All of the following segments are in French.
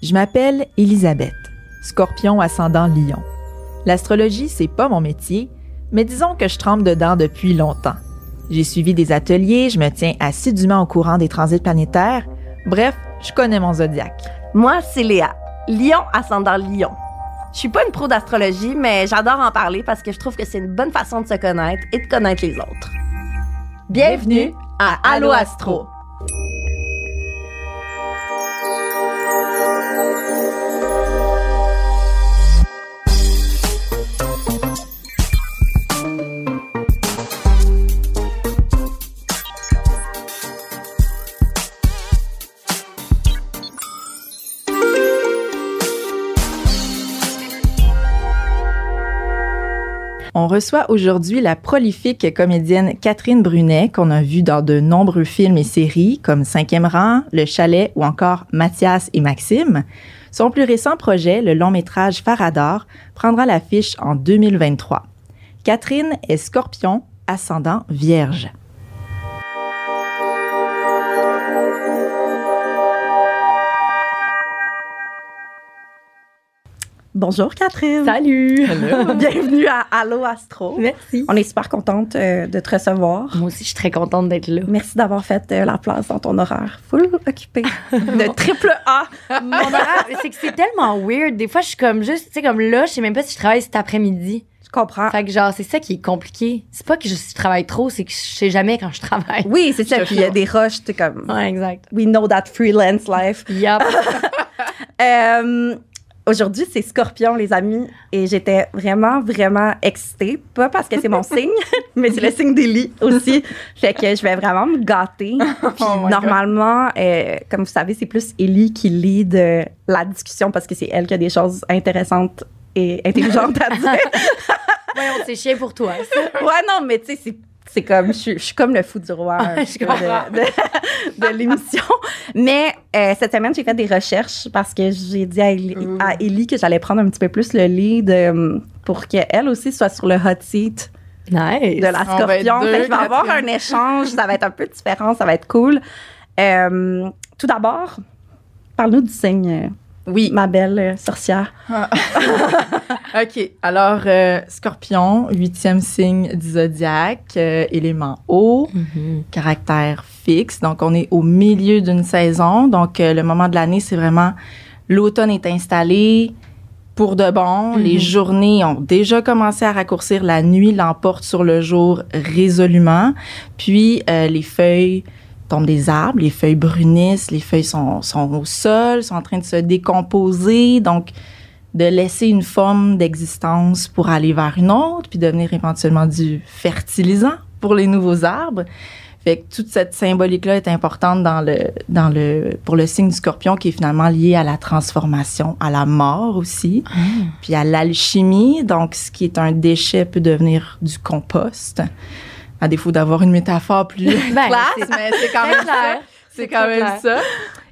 Je m'appelle Élisabeth, Scorpion ascendant Lion. L'astrologie, c'est pas mon métier, mais disons que je trempe dedans depuis longtemps. J'ai suivi des ateliers, je me tiens assidûment au courant des transits planétaires. Bref, je connais mon zodiaque. Moi, c'est Léa, Lion ascendant Lion. Je suis pas une pro d'astrologie, mais j'adore en parler parce que je trouve que c'est une bonne façon de se connaître et de connaître les autres. Bienvenue à Allo Astro. On reçoit aujourd'hui la prolifique comédienne Catherine Brunet, qu'on a vue dans de nombreux films et séries comme Cinquième rang, Le Chalet ou encore Mathias et Maxime. Son plus récent projet, le long-métrage Farador, prendra l'affiche en 2023. Catherine est Scorpion, ascendant Vierge. Bonjour Catherine. Salut. Hello. Bienvenue à Allo Astro. Merci. On est super contente de te recevoir. Moi aussi, je suis très contente d'être là. Merci d'avoir fait la place dans ton horaire full occupé. De triple A. Mon horaire, c'est que c'est tellement weird. Des fois, je suis comme juste, tu sais, comme là, je sais même pas si je travaille cet après-midi. Je comprends. Fait que genre, c'est ça qui est compliqué. C'est pas que je travaille trop, c'est que je sais jamais quand je travaille. Oui, c'est ça. Puis il y a des rushs, tu sais, comme. Ouais, exact. We know that freelance life. Yup. Aujourd'hui, c'est Scorpion, les amis, et j'étais vraiment, vraiment excitée. Pas parce que c'est mon signe, mais c'est le signe des lits aussi. Fait que je vais vraiment me gâter. Puis normalement, comme vous savez, c'est plus Ellie qui lead la discussion parce que c'est elle qui a des choses intéressantes et intelligentes à dire. Voyons, c'est chiant pour toi. Ça. Ouais, non, mais tu sais, c'est comme, je suis comme le fou du roi de l'émission. Mais cette semaine, j'ai fait des recherches parce que j'ai dit à Ellie que j'allais prendre un petit peu plus le lead pour qu'elle aussi soit sur le hot seat nice. De la Scorpion. Fait que je vais avoir un échange, ça va être un peu différent, ça va être cool. Tout d'abord, parle-nous du signe. Oui, ma belle sorcière. Ah. OK. Alors, Scorpion, 8e signe du zodiaque, élément eau, caractère fixe. Donc, on est au milieu d'une saison. Donc, le moment de l'année, c'est vraiment l'automne est installé pour de bon. Les journées ont déjà commencé à raccourcir. La nuit l'emporte sur le jour résolument. Puis, les feuilles tombent des arbres, les feuilles brunissent, les feuilles sont au sol, sont en train de se décomposer, donc de laisser une forme d'existence pour aller vers une autre, puis devenir éventuellement du fertilisant pour les nouveaux arbres. Fait que toute cette symbolique-là est importante pour le signe du Scorpion qui est finalement lié à la transformation, à la mort aussi, puis à l'alchimie, donc ce qui est un déchet peut devenir du compost. À défaut d'avoir une métaphore plus classe, mais c'est quand même clair. C'est quand même clair. Ça.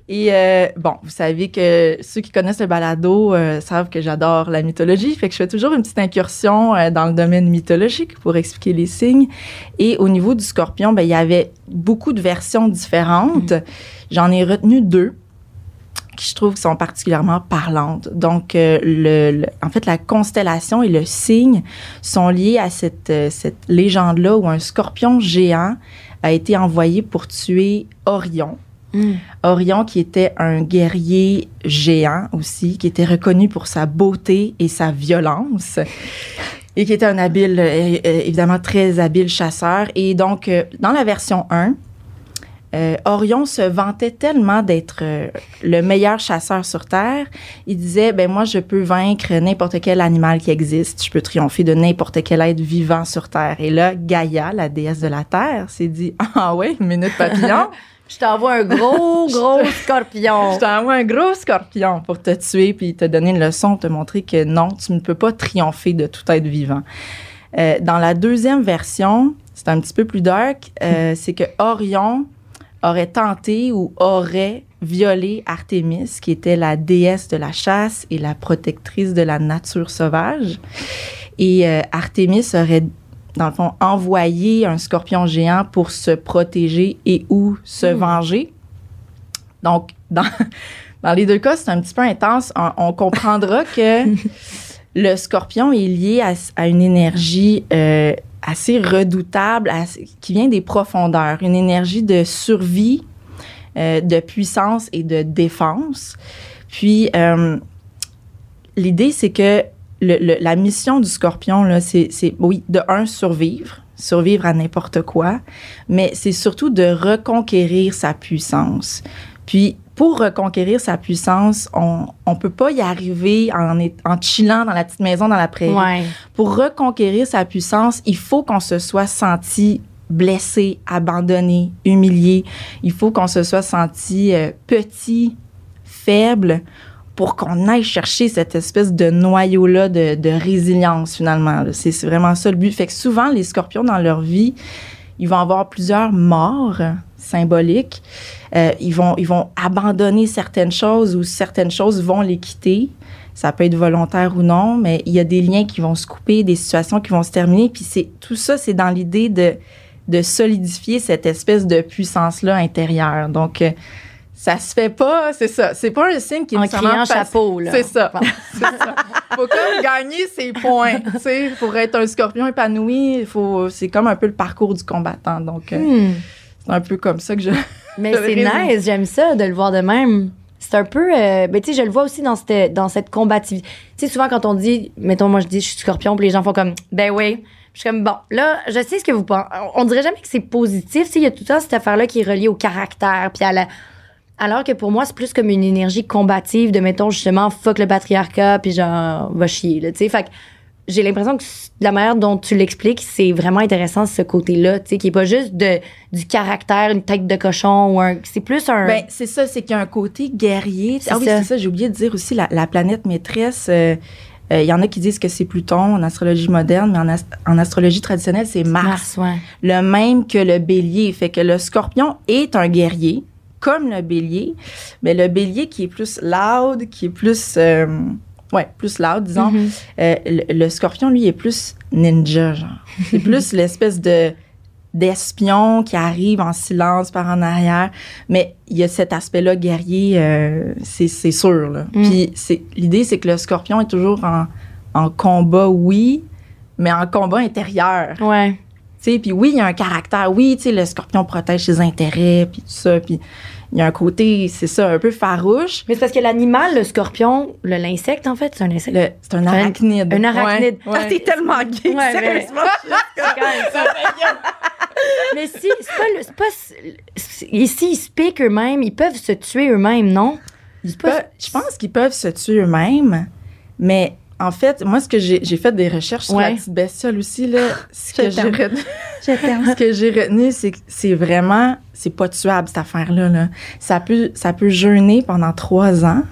Et bon, vous savez que ceux qui connaissent le balado savent que j'adore la mythologie, fait que je fais toujours une petite incursion dans le domaine mythologique pour expliquer les signes. Et au niveau du Scorpion, ben, il y avait beaucoup de versions différentes. J'en ai retenu deux qui, je trouve, qui sont particulièrement parlantes. Donc, en fait, la constellation et le signe sont liés à cette légende-là où un scorpion géant a été envoyé pour tuer Orion. Orion, qui était un guerrier géant aussi, qui était reconnu pour sa beauté et sa violence. Et qui était un habile, évidemment très habile chasseur. Et donc, dans la version 1, Orion se vantait tellement d'être le meilleur chasseur sur Terre. Il disait, ben moi, je peux vaincre n'importe quel animal qui existe. Je peux triompher de n'importe quel être vivant sur Terre. Et là, Gaïa, la déesse de la Terre, s'est dit, ah ouais, minute papillon. Je t'envoie un gros scorpion. Je t'envoie un gros scorpion pour te tuer puis te donner une leçon, te montrer que non, tu ne peux pas triompher de tout être vivant. Dans la deuxième version, c'est un petit peu plus dark, c'est que Orion aurait tenté ou aurait violé Artémis, qui était la déesse de la chasse et la protectrice de la nature sauvage. Et Artémis aurait, dans le fond, envoyé un scorpion géant pour se protéger et ou se venger. Donc, dans Dans les deux cas, c'est un petit peu intense. On comprendra que le scorpion est lié à une énergie assez redoutable, qui vient des profondeurs, une énergie de survie, de puissance et de défense. Puis, l'idée, c'est que la mission du scorpion, là, c'est, oui, de un, survivre à n'importe quoi, mais c'est surtout de reconquérir sa puissance. Puis, pour reconquérir sa puissance, on peut pas y arriver en chillant dans la petite maison, dans la prairie. Ouais. Pour reconquérir sa puissance, il faut qu'on se soit senti blessé, abandonné, humilié. Il faut qu'on se soit senti petit, faible, pour qu'on aille chercher cette espèce de noyau-là de résilience, finalement. C'est vraiment ça le but. Fait que souvent, les scorpions, dans leur vie, ils vont avoir plusieurs morts symboliques. Ils vont abandonner certaines choses ou certaines choses vont les quitter. Ça peut être volontaire ou non, mais il y a des liens qui vont se couper, des situations qui vont se terminer. Puis tout ça, c'est dans l'idée de solidifier cette espèce de puissance-là intérieure. Donc, ça se fait pas, c'est ça. C'est pas un signe qui est nécessairement en criant chapeau, là. C'est ça. C'est ça. Faut comme gagner ses points, tu sais. Pour être un scorpion épanoui, c'est comme un peu le parcours du combattant. Donc, c'est un peu comme ça que je... Mais c'est nice, j'aime ça, de le voir de même. C'est un peu... ben, tu sais, je le vois aussi dans cette combativité. Tu sais, souvent, quand on dit... Mettons, moi, je dis, je suis scorpion, puis les gens font comme... Ben oui. Je suis comme, bon, là, je sais ce que vous pensez. On dirait jamais que c'est positif. Tu sais, il y a tout le temps cette affaire-là qui est reliée au caractère, puis à la... Alors que pour moi, c'est plus comme une énergie combative de, mettons, justement, fuck le patriarcat, puis genre, va chier, là, tu sais. Fait que j'ai l'impression que la manière dont tu l'expliques, c'est vraiment intéressant, ce côté-là, tu sais, qui est pas juste du caractère, une tête de cochon, ou c'est plus un... Ben c'est ça, c'est qu'il y a un côté guerrier. Ah oui, c'est ça, j'ai oublié de dire aussi, la planète maîtresse... y en a qui disent que c'est Pluton en astrologie moderne, mais en astrologie traditionnelle, c'est Mars. Mars, ouais. Le même que le Bélier. Fait que le Scorpion est un guerrier, comme le Bélier, mais le Bélier qui est plus loud, qui est plus... plus loud, disons. Mm-hmm. Le Scorpion, lui, est plus ninja, genre. C'est plus l'espèce d'espion qui arrive en silence par en arrière. Mais il y a cet aspect-là guerrier, c'est sûr, là. Mm. Puis l'idée, c'est que le Scorpion est toujours en combat, oui, mais en combat intérieur. Ouais. Puis oui, il y a un caractère. Oui, le scorpion protège ses intérêts, puis tout ça. Puis il y a un côté, c'est ça, un peu farouche. Mais c'est parce que l'animal, le scorpion, l'insecte, en fait, c'est un insecte. C'est un arachnide. Un arachnide. Ouais, ouais. Ah, t'es tellement gay, ouais, sérieusement. Mais si, c'est pas... Ici, ils se piquent eux-mêmes. Ils peuvent se tuer eux-mêmes, non? Je pense qu'ils peuvent se tuer eux-mêmes, mais... En fait, moi, ce que j'ai fait des recherches sur la petite bestiole aussi, là, ce que j'ai retenu, c'est que c'est vraiment... C'est pas tuable, cette affaire-là. Là. Ça peut jeûner pendant 3 ans,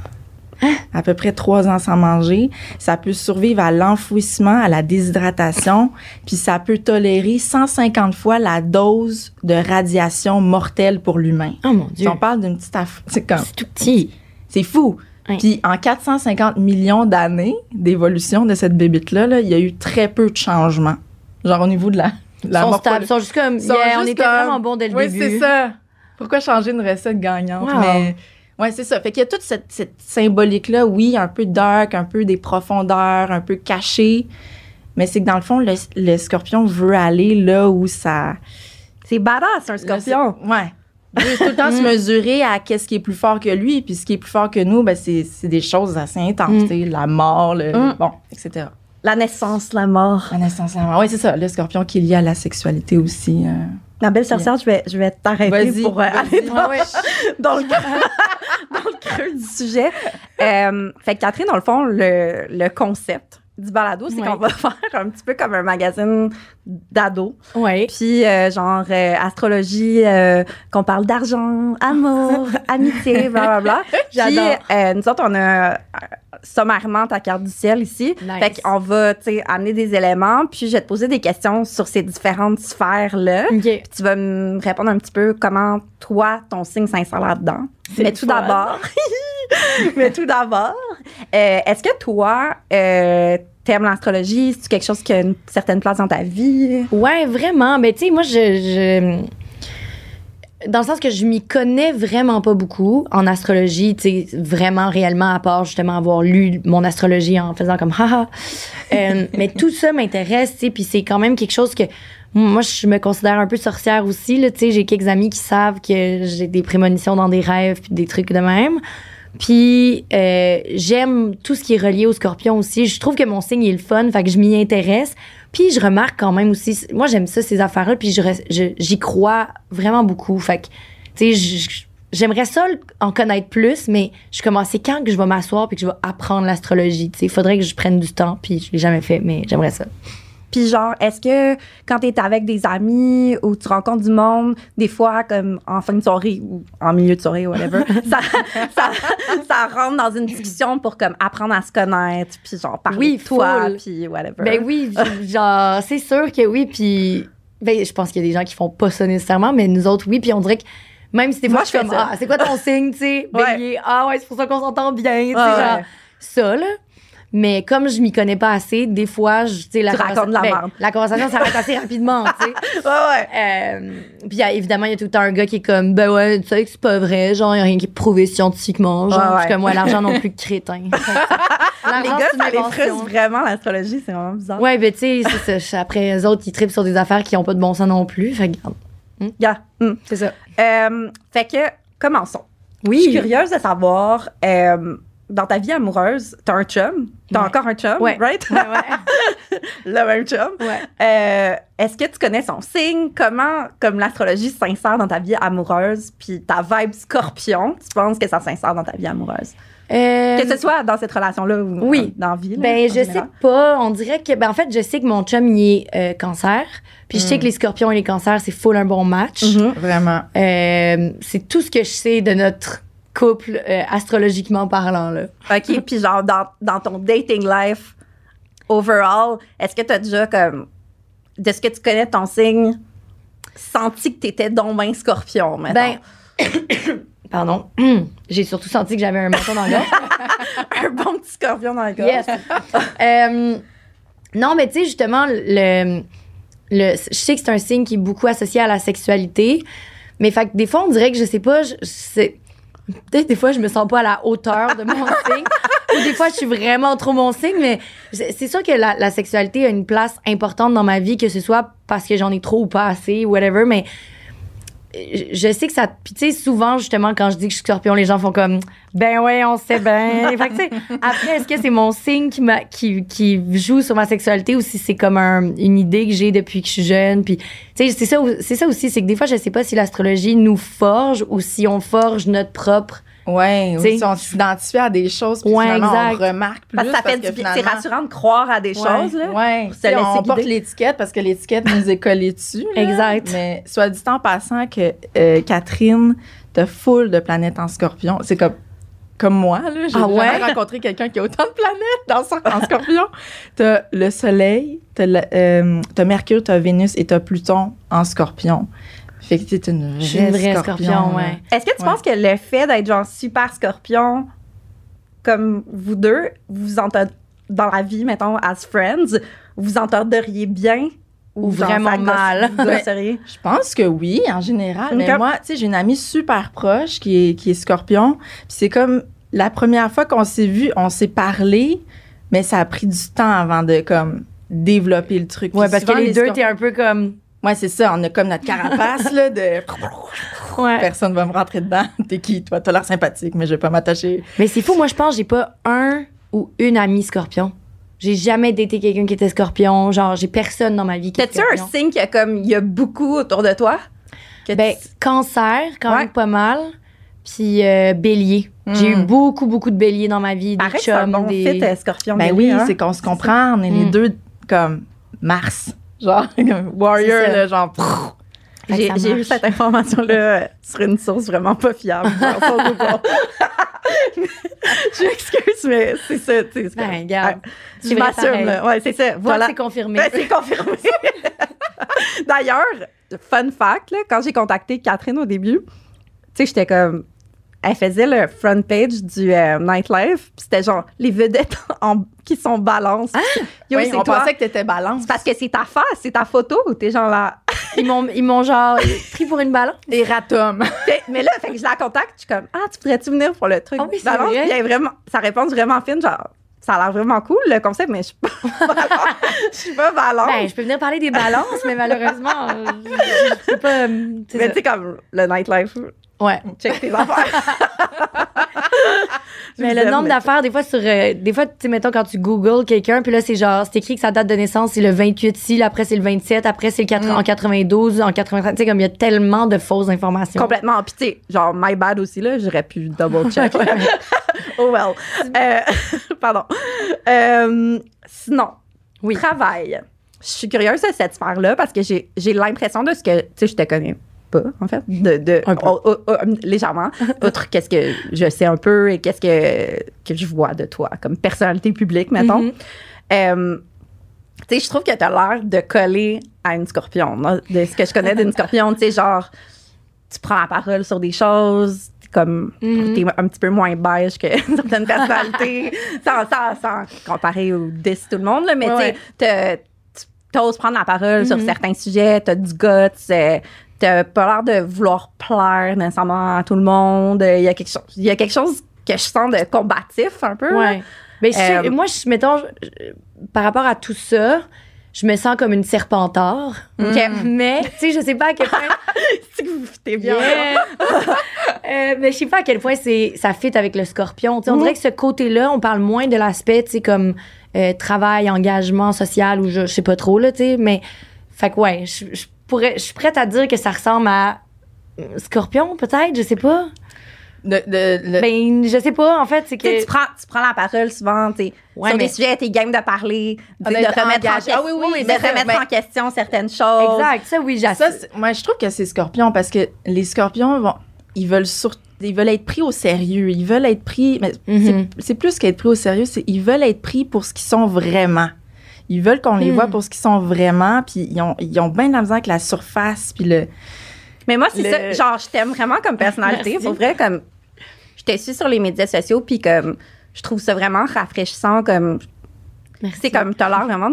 à peu près 3 ans sans manger. Ça peut survivre à l'enfouissement, à la déshydratation, puis ça peut tolérer 150 fois la dose de radiation mortelle pour l'humain. Oh mon Dieu! Si on parle d'une petite affaire... C'est tout petit! C'est fou! Puis en 450 millions d'années d'évolution de cette bébite-là, là, il y a eu très peu de changements. Genre au niveau de la morphologie. Ils sont juste comme... on était vraiment bons dès le début. Oui, c'est ça. Pourquoi changer une recette gagnante? Wow. Mais ouais, c'est ça. Fait qu'il y a toute cette symbolique-là, oui, un peu dark, un peu des profondeurs, un peu caché. Mais c'est que dans le fond, le scorpion veut aller là où ça... C'est badass, un scorpion. Ouais. Il veut tout le temps se mesurer à qu'est-ce qui est plus fort que lui, puis ce qui est plus fort que nous, ben c'est des choses assez intenses, la mort, etc. La naissance, la mort. Oui, c'est ça, le scorpion qui est lié à la sexualité aussi. La belle sorcière, je vais t'arrêter pour aller dans le creux du sujet. Fait que Catherine, dans le fond, le concept du balado, c'est qu'on va faire un petit peu comme un magazine d'ado. Oui. Puis, astrologie, qu'on parle d'argent, amour, amitié, blablabla. J'adore. Puis, nous autres, on a sommairement ta carte du ciel ici. Nice. Fait qu'on va, amener des éléments, puis je vais te poser des questions sur ces différentes sphères-là. Okay. Puis tu vas me répondre un petit peu comment, toi, ton signe s'insère là-dedans. Mais tout d'abord, est-ce que toi, t'aimes l'astrologie? C'est-tu quelque chose qui a une certaine place dans ta vie? Ouais, vraiment. Mais tu sais, moi, Dans le sens que je m'y connais vraiment pas beaucoup en astrologie, tu sais, vraiment, réellement, à part justement avoir lu mon astrologie en faisant comme haha. Mais tout ça m'intéresse, tu sais, puis c'est quand même quelque chose que moi, je me considère un peu sorcière aussi, là, tu sais, j'ai quelques amis qui savent que j'ai des prémonitions dans des rêves puis des trucs de même. Puis j'aime tout ce qui est relié au Scorpion aussi. Je trouve que mon signe est le fun, fait que je m'y intéresse. Puis je remarque quand même aussi, moi j'aime ça ces affaires-là, puis j'y crois vraiment beaucoup. Fait que tu sais, j'aimerais ça en connaître plus, mais je commençais quand que je vais m'asseoir puis que je vais apprendre l'astrologie. Tu sais, faudrait que je prenne du temps, puis je l'ai jamais fait, mais j'aimerais ça. Puis genre, est-ce que quand t'es avec des amis ou tu rencontres du monde, des fois, comme en fin de soirée ou en milieu de soirée, whatever, ça rentre dans une discussion pour comme apprendre à se connaître, puis genre parler de toi, puis whatever. Ben oui, genre, c'est sûr que oui, puis ben, je pense qu'il y a des gens qui font pas ça nécessairement, mais nous autres, oui, puis on dirait que même si des fois, moi, je fais ça. Ah, c'est quoi ton signe, tu sais, bélier, ah ouais, c'est pour ça qu'on s'entend bien, tu sais, genre, ça, là. Mais comme je m'y connais pas assez, des fois, je, la conversation s'arrête assez rapidement, tu sais. Puis évidemment, il y a tout le temps un gars qui est comme, ben ouais, tu sais que c'est pas vrai, genre, il n'y a rien qui est prouvé scientifiquement, genre, je suis comme, ouais, l'argent non plus crétin. Les gars, ça les frustre vraiment, l'astrologie, c'est vraiment bizarre. Ouais, ben tu sais, après, eux autres, ils trippent sur des affaires qui n'ont pas de bon sens non plus, fait que, c'est ça. Fait que, commençons. Oui. Je suis curieuse de savoir... dans ta vie amoureuse, t'as un chum, t'as encore un chum, right? Le même chum. Est-ce que tu connais son signe? Comment, comme l'astrologie s'insère dans ta vie amoureuse, puis ta vibe Scorpion, tu penses que ça s'insère dans ta vie amoureuse? Que ce soit dans cette relation-là ou dans la vie? Ben, je sais pas. On dirait que, ben, en fait, je sais que mon chum, il est cancer. Puis je sais que les scorpions et les cancers, c'est full un bon match. Vraiment. C'est tout ce que je sais de notre couple astrologiquement parlant, là. OK, puis genre, dans ton dating life, overall, est-ce que t'as déjà, comme, de ce que tu connais ton signe, senti que t'étais donc ben scorpion, maintenant? Ben, pardon, j'ai surtout senti que j'avais un menton dans le gorge. Un bon petit scorpion dans le gorge. Yes. Non, mais tu sais, justement, je sais que c'est un signe qui est beaucoup associé à la sexualité, mais fait que des fois, on dirait que, je sais pas, peut-être des fois, je me sens pas à la hauteur de mon signe. Ou des fois, je suis vraiment trop mon signe. Mais c'est sûr que la sexualité a une place importante dans ma vie, que ce soit parce que j'en ai trop ou pas assez, whatever. Mais je sais que ça... Puis tu sais, souvent, justement, quand je dis que je suis scorpion, les gens font comme « Ben ouais, on sait bien. » Fait que tu sais, après, est-ce que c'est mon signe qui joue sur ma sexualité ou si c'est comme une idée que j'ai depuis que je suis jeune? Puis tu sais, c'est ça aussi, c'est que des fois, je sais pas si l'astrologie nous forge ou si on forge notre propre... Ouais, t'sais, ou si on s'identifie à des choses, puis finalement, on remarque plus. Parce que c'est rassurant de croire à des choses, là. Ouais, on porte l'étiquette parce que l'étiquette nous est collée dessus. Là. Exact. Mais soit dit en passant que Catherine, t'as full de planètes en scorpion. C'est comme moi, là. J'ai jamais rencontré quelqu'un qui a autant de planètes en scorpion. T'as le soleil, t'as Mercure, t'as Vénus et t'as Pluton en scorpion. Fait que t'es une vraie scorpion, ouais. Est-ce que tu penses que le fait d'être genre super scorpion, comme vous deux, vous entendez dans la vie, mettons, as friends, vous entendriez bien ou vraiment mal? Je pense que oui, en général. Okay. Mais moi, tu sais, j'ai une amie super proche qui est scorpion. Puis c'est comme la première fois qu'on s'est vu, on s'est parlé, mais ça a pris du temps avant de comme développer le truc. Ouais, parce que les deux, t'es un peu comme... Ouais, c'est ça, on a comme notre carapace, là, de... Personne va me rentrer dedans. T'es qui, toi? T'as l'air sympathique, mais je vais pas m'attacher. Mais c'est fou, moi, je pense que j'ai pas un ou une amie scorpion. J'ai jamais daté quelqu'un qui était scorpion. Genre, j'ai personne dans ma vie qui était scorpion. T'as-tu un signe qu'il y a beaucoup autour de toi? Ben, cancer, quand même pas mal. Puis bélier. J'ai eu beaucoup de béliers dans ma vie. Arrête, c'est un bon fit, scorpion. Ben oui, c'est qu'on se comprend. On est les deux comme Mars. Genre, comme warrior, là, genre... J'ai eu cette information-là sur une source vraiment pas fiable. Je m'excuse, mais c'est ça. Ben, regarde. Je m'assume, là. Ouais, c'est ça. Voilà. C'est confirmé. Ben, c'est confirmé. D'ailleurs, fun fact, là, quand j'ai contacté Catherine au début, tu sais, j'étais comme... Elle faisait le front page du Nightlife, puis c'était genre les vedettes qui sont balance. Yo, oui, on pensait que t'étais balance. Parce que c'est ta face, c'est ta photo, t'es genre là. Ils m'ont genre pris pour une balance. Des ratums. Mais là, fait que je la contacte, je suis comme, ah, tu voudrais-tu venir pour le truc? Oh, oui, balance, vrai. Puis vraiment, sa réponse vraiment fine, genre, ça a l'air vraiment cool le concept, mais je suis pas balance. Je suis pas balance. Ben, je peux venir parler des balances, mais malheureusement, je peux pas. Mais tu sais, comme le nightlife. Ouais. Check tes affaires. Mais le nombre d'affaires, des fois, sur. Des fois, tu sais, mettons, quand tu googles quelqu'un, puis là, c'est genre, c'est écrit que sa date de naissance, c'est le 28 ici, après, c'est le 27, après, c'est en 92, en 93. Tu sais, comme il y a tellement de fausses informations. Complètement. Puis, tu sais, genre, my bad aussi, là, j'aurais pu double check. Oh, well. Pardon. Sinon, oui. Travail. Je suis curieuse de cette sphère-là parce que j'ai l'impression de ce que. Tu sais, je te connais. Pas, en fait, légèrement, autre qu'est-ce que je sais un peu et qu'est-ce que je vois de toi comme personnalité publique, mettons. Tu sais, je trouve que tu as l'air de coller à une scorpion, non? De ce que je connais d'une scorpion, tu sais, genre, tu prends la parole sur des choses, comme, t'es un petit peu moins beige que certaines personnalités, sans comparer au décis tout le monde, là, mais ouais, tu sais, t'oses prendre la parole sur certains sujets, t'as du guts, t'as pas l'air de vouloir plaire nécessairement à tout le monde. Il y a quelque chose que je sens de combatif un peu. Ouais. Mais moi, mettons, par rapport à tout ça, je me sens comme une serpentard. Okay. Mais, tu sais, je sais pas à quel point... Tu sais que vous foutez bien. Mais je sais pas à quel point ça fit avec le scorpion. On dirait que ce côté-là, on parle moins de l'aspect, tu sais, comme travail, engagement social, ou je sais pas trop, là, tu sais. Mais, fait que ouais, je suis prête à dire que ça ressemble à Scorpion, peut-être, je sais pas. Ben, je sais pas, en fait, c'est que... Tu prends la parole souvent, tu sais, ouais, sur des sujets, t'es game de parler, de remettre en question, en question certaines choses. Exact, ça, oui, j'assure. Ça, moi, je trouve que c'est Scorpion, parce que les Scorpions, ils veulent être pris au sérieux, ils veulent être pris... Mais c'est plus qu'être pris au sérieux, c'est ils veulent être pris pour ce qu'ils sont vraiment. Ils veulent qu'on les voit pour ce qu'ils sont vraiment, puis ils ont bien de la misère avec la surface, puis le... Mais moi, c'est ça, genre, je t'aime vraiment comme personnalité. Pour vrai, comme, je te suis sur les médias sociaux, puis comme, je trouve ça vraiment rafraîchissant, comme... C'est comme, t'as l'air vraiment...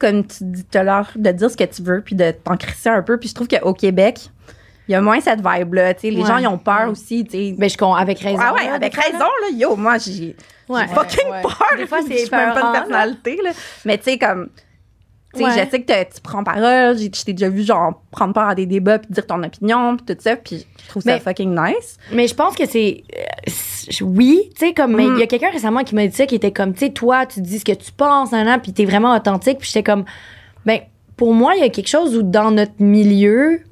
Comme tu dis, t'as l'air de dire ce que tu veux, puis de t'en crisser un peu, puis je trouve qu'au Québec... Il y a moins cette vibe-là, tu sais. Les gens, ils ont peur aussi, tu sais. Mais avec raison. Ah ouais, avec raison, là. Yo, moi, j'ai fucking peur. Des fois, c'est même pas de personnalité, là. Mais tu sais, comme... Tu sais, je sais que tu prends parole. Je t'ai déjà vu, genre, prendre part à des débats puis dire ton opinion, puis tout ça. Puis je trouve ça fucking nice. Mais je pense que c'est... Oui, tu sais, comme... Il y a quelqu'un récemment qui m'a dit ça, qui était comme, tu sais, toi, tu dis ce que tu penses, hein, puis t'es vraiment authentique. Puis j'étais comme... Ben, pour moi, il y a quelque chose où, dans notre milieu...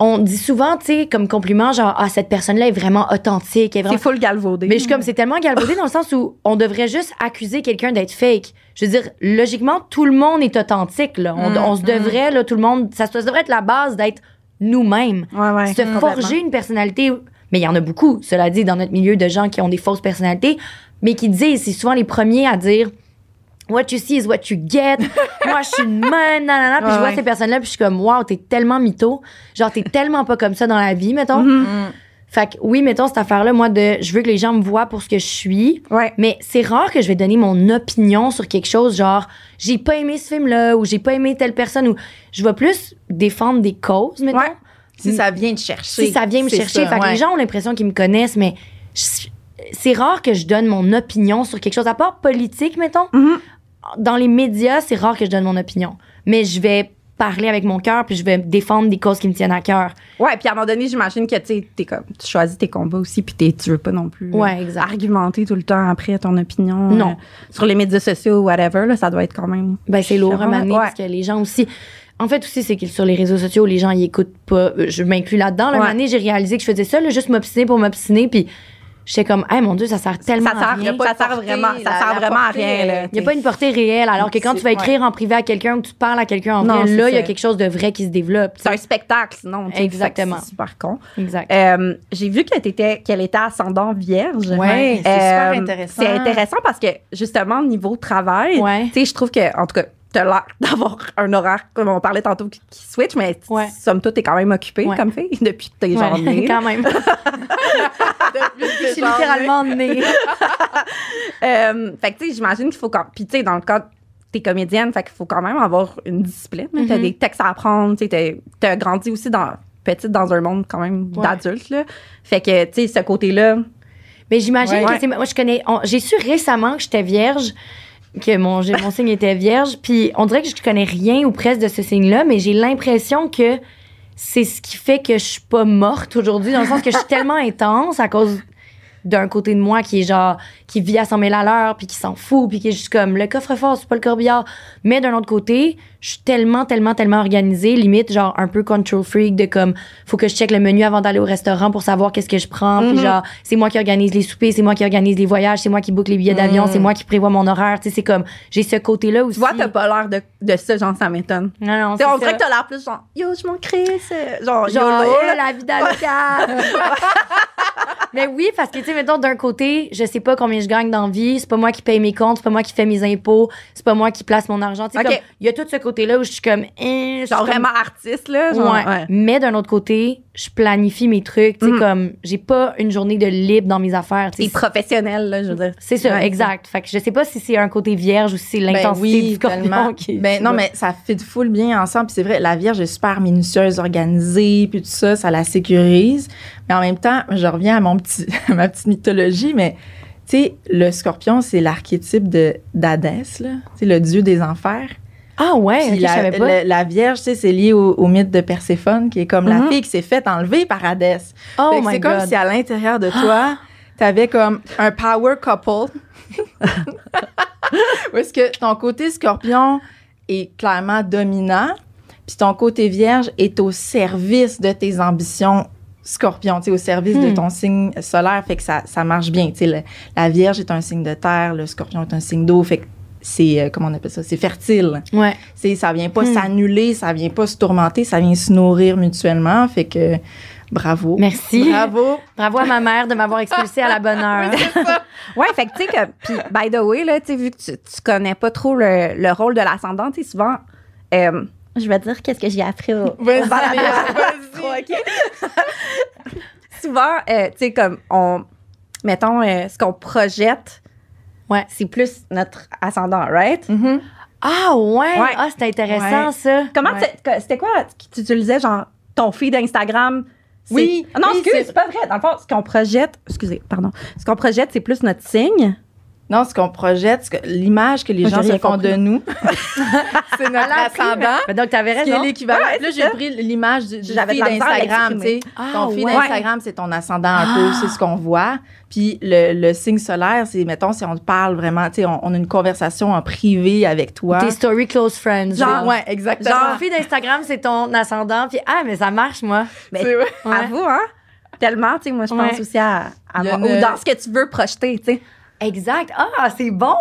On dit souvent, tu sais, comme compliment, genre, ah, cette personne-là est vraiment authentique. C'est full galvaudé. Mais je suis comme, c'est tellement galvaudé dans le sens où on devrait juste accuser quelqu'un d'être fake. Je veux dire, logiquement, tout le monde est authentique, là. On se devrait, là, tout le monde, ça devrait être la base d'être nous-mêmes. Se forger une personnalité. Mais il y en a beaucoup, cela dit, dans notre milieu de gens qui ont des fausses personnalités, mais qui disent, c'est souvent les premiers à dire, what you see is what you get. Moi, je suis une manne, nanana. Puis je vois ces personnes-là, puis je suis comme, wow, t'es tellement mytho. Genre, t'es tellement pas comme ça dans la vie, mettons. Fait que, oui, mettons, cette affaire-là, moi, je veux que les gens me voient pour ce que je suis. Mais c'est rare que je vais donner mon opinion sur quelque chose, genre, j'ai pas aimé ce film-là, ou j'ai pas aimé telle personne, ou je vais plus défendre des causes, mettons. Si ça vient te chercher. Si ça vient me chercher. Ça, fait que les gens ont l'impression qu'ils me connaissent, mais c'est rare que je donne mon opinion sur quelque chose, à part politique, mettons. Dans les médias, c'est rare que je donne mon opinion. Mais je vais parler avec mon cœur, puis je vais défendre des causes qui me tiennent à cœur. Ouais, puis à un moment donné, j'imagine que tu choisis tes combats aussi, puis tu veux pas non plus argumenter tout le temps après ton opinion. Non. Sur les médias sociaux ou whatever, là, ça doit être quand même... Ben, c'est lourd à manier, parce que les gens aussi... En fait, aussi, c'est que sur les réseaux sociaux, les gens, ils écoutent pas. Je m'inclus là-dedans. À un moment donné, j'ai réalisé que je faisais ça, là, juste m'obstiner pour m'obstiner, puis... J'étais comme, hey, mon Dieu, ça sert tellement à rien. Ça sert vraiment à rien. Il n'y a pas une portée réelle. Alors que quand tu vas écrire en privé à quelqu'un ou que tu parles à quelqu'un en privé, là, il y a quelque chose de vrai qui se développe. C'est un spectacle, sinon. Exactement. C'est super con. Exact. J'ai vu qu'elle était ascendant vierge. Oui, c'est super intéressant. C'est intéressant parce que, justement, au niveau travail, tu sais, je trouve que, en tout cas, t'as l'air d'avoir un horaire, comme on parlait tantôt, qui switch, mais somme toute, t'es quand même occupée comme fille depuis que t'es genre née. Quand même. Je suis littéralement née. Fait que, tu sais, j'imagine qu'il faut... Puis, tu sais, dans le cadre t'es comédienne, fait qu'il faut quand même avoir une discipline. Mm-hmm. T'as des textes à apprendre, t'as grandi aussi petite dans un monde quand même d'adultes, là. Fait que, tu sais, ce côté-là... Mais j'imagine que c'est... Moi, je connais... J'ai su récemment que j'étais vierge, que mon signe était vierge, puis on dirait que je connais rien ou presque de ce signe-là, mais j'ai l'impression que c'est ce qui fait que je suis pas morte aujourd'hui, dans le sens que je suis tellement intense à cause d'un côté de moi qui est genre... qui vit à 100 000 à l'heure, puis qui s'en fout, puis qui est juste comme le coffre-fort, c'est pas le corbillard. Mais d'un autre côté, je suis tellement organisée, limite genre un peu control freak de comme faut que je check le menu avant d'aller au restaurant pour savoir qu'est-ce que je prends, puis genre c'est moi qui organise les soupers, c'est moi qui organise les voyages, c'est moi qui book les billets d'avion, c'est moi qui prévois mon horaire, tu sais, c'est comme j'ai ce côté-là aussi. Tu vois, t'as pas l'air de ça, genre ça m'étonne. Non, c'est on dirait que t'as l'air plus genre yo, je m'en crisse, genre la vie d'alcool. Mais oui, parce que tu sais mettons d'un côté, je sais pas combien je gagne dans vie, c'est pas moi qui paye mes comptes, c'est pas moi qui fais mes impôts, c'est pas moi qui place mon argent. Tu sais, comme il y a tout ce côté-là où je suis comme genre vraiment artiste là, genre, ouais. Mais d'un autre côté, je planifie mes trucs, tu sais comme j'ai pas une journée de libre dans mes affaires, tu sais. C'est professionnel là, je veux dire. C'est ça, exact. Fait que je sais pas si c'est un côté vierge ou si c'est l'intensité du Scorpion qui est, mais ça fit full bien ensemble, puis c'est vrai, la vierge est super minutieuse, organisée, puis tout ça, ça la sécurise. Mais en même temps, je reviens à ma petite mythologie, mais tu sais, le Scorpion, c'est l'archétype d'Hadès, là, c'est le dieu des enfers. Ah ouais, okay, je savais pas. La Vierge, tu sais, c'est lié au mythe de Perséphone, qui est comme la fille qui s'est faite enlever par Hadès. Oh my God. C'est comme si à l'intérieur de toi, t'avais comme un power couple. Parce que ton côté Scorpion est clairement dominant, puis ton côté Vierge est au service de tes ambitions Scorpion, tu sais, au service de ton signe solaire, fait que ça marche bien. Tu sais, la Vierge est un signe de terre, le Scorpion est un signe d'eau, fait que c'est, comment on appelle ça, c'est fertile. Ouais. Tu sais, ça vient pas s'annuler, ça vient pas se tourmenter, ça vient se nourrir mutuellement, fait que bravo. Merci. Bravo à ma mère de m'avoir expulsée à la bonne heure. Oui, c'est ça. Ouais, fait que tu sais, puis by the way, là, tu sais, vu que tu connais pas trop le rôle de l'ascendant, tu sais, souvent... je vais te dire qu'est-ce que j'ai appris au vas-y. Souvent, tu sais, comme mettons, ce qu'on projette, c'est plus notre ascendant, right? Mm-hmm. Ah ouais. Ah, c'est intéressant ça. Comment c'était quoi tu utilisais, genre, ton feed Instagram? Oui. Non, c'est pas vrai. Dans le fond, ce qu'on projette, c'est plus notre signe. Non, ce qu'on projette, l'image que les gens se font de nous, c'est notre ascendant. Mais donc, t'avais raison. C'est l'équivalent. Là, j'ai pris l'image du feed Instagram, tu sais. Ton feed Instagram, c'est ton ascendant un peu, c'est ce qu'on voit. Puis le signe solaire, c'est, mettons, si on te parle vraiment, tu sais, on a une conversation en privé avec toi. Tes stories close friends. Genre, ouais, exactement. Genre, feed Instagram, c'est ton ascendant. Puis, mais ça marche, moi. C'est vrai. À vous, hein? Tellement, tu sais, moi, je pense aussi à moi. Ou dans ce que tu veux projeter, tu sais. Exact. Ah, c'est bon!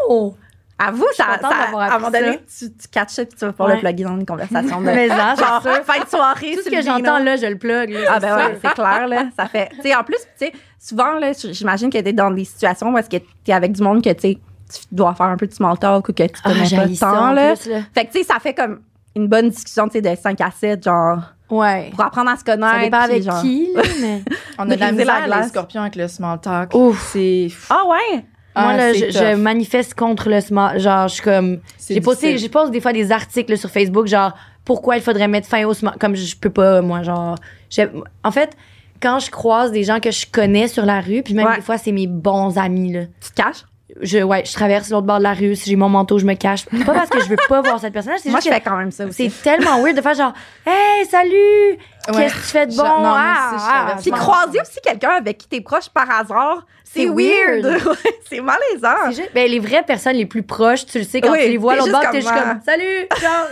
Avoue, à un moment donné, tu catches et tu vas pouvoir le plugger dans une conversation. Mais ça, genre, fin de soirée. Tout ce que j'entends, là, je le plug. Là, c'est clair, là. Ça fait... Tu sais, en plus, tu sais, souvent, là, j'imagine que t'es dans des situations où est-ce que t'es avec du monde que, tu sais, tu dois faire un peu de small talk ou que tu connais pas tant, là. Fait que, tu sais, ça fait comme une bonne discussion, tu sais, de 5 à 7, genre... Ouais. Pour apprendre à se connaître. Ça dépend avec genre... qui, mais... On a de la misère, les Scorpions, avec le small talk. Ouf! C'est... Ah ouais! Moi, là, je manifeste contre le small. Genre, je suis comme. Je pose des fois des articles sur Facebook, genre, pourquoi il faudrait mettre fin au small. Comme je peux pas, moi, genre. En fait, quand je croise des gens que je connais sur la rue, puis même des fois, c'est mes bons amis, là. Tu te caches? Je traverse l'autre bord de la rue. Si j'ai mon manteau, je me cache. Pas parce que je veux pas voir cette personne. Moi, je fais quand même ça aussi. C'est tellement weird de faire genre, hey, salut! Qu'est-ce que tu fais de bon? Puis croiser aussi quelqu'un avec qui t'es proche par hasard, c'est weird. C'est malaisant. Ben, les vraies personnes les plus proches, tu le sais, quand tu les vois à l'autre bord, t'es juste comme, salut!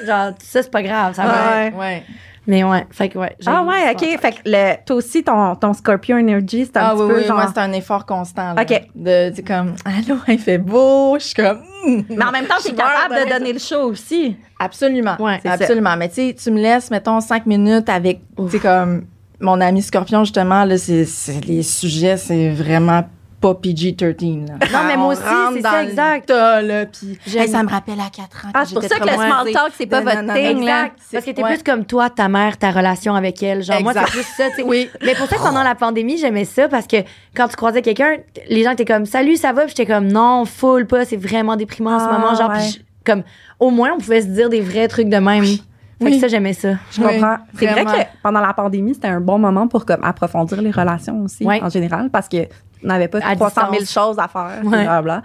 Genre, ça, c'est pas grave, ça va. Ouais. Mais fait que ah ouais, OK. Fait que toi aussi, ton Scorpio Energy, c'est un petit peu genre... Ah oui, moi, c'est un effort constant. Là, OK. De comme, allô, il fait beau, je suis comme... Mais en même temps, t'es capable de donner le show aussi. Absolument. Ouais, absolument. Ça. Mais tu sais, tu me laisses, mettons, 5 minutes avec, tu sais, comme mon ami Scorpion, justement, là, les sujets, c'est vraiment... pas PG-13. Là. Non, mais moi aussi, c'est ça, exact. Ça me rappelle à 4 ans. C'est pour ça que le small talk, c'est pas votre thing. Exact. Parce que t'es plus comme toi, ta mère, ta relation avec elle. Genre, moi, c'est plus ça. Oui. Mais pour ça, pendant la pandémie, j'aimais ça parce que quand tu croisais quelqu'un, les gens étaient comme, salut, ça va? Puis j'étais comme, non, full pas, c'est vraiment déprimant en ce moment. Genre, Comme, au moins, on pouvait se dire des vrais trucs de même. Oui. Fait que ça, j'aimais ça. Je comprends. C'est vrai que pendant la pandémie, c'était un bon moment pour comme, approfondir les relations aussi, en général, parce qu'on n'avait pas 300 000 choses à faire. Blablabla.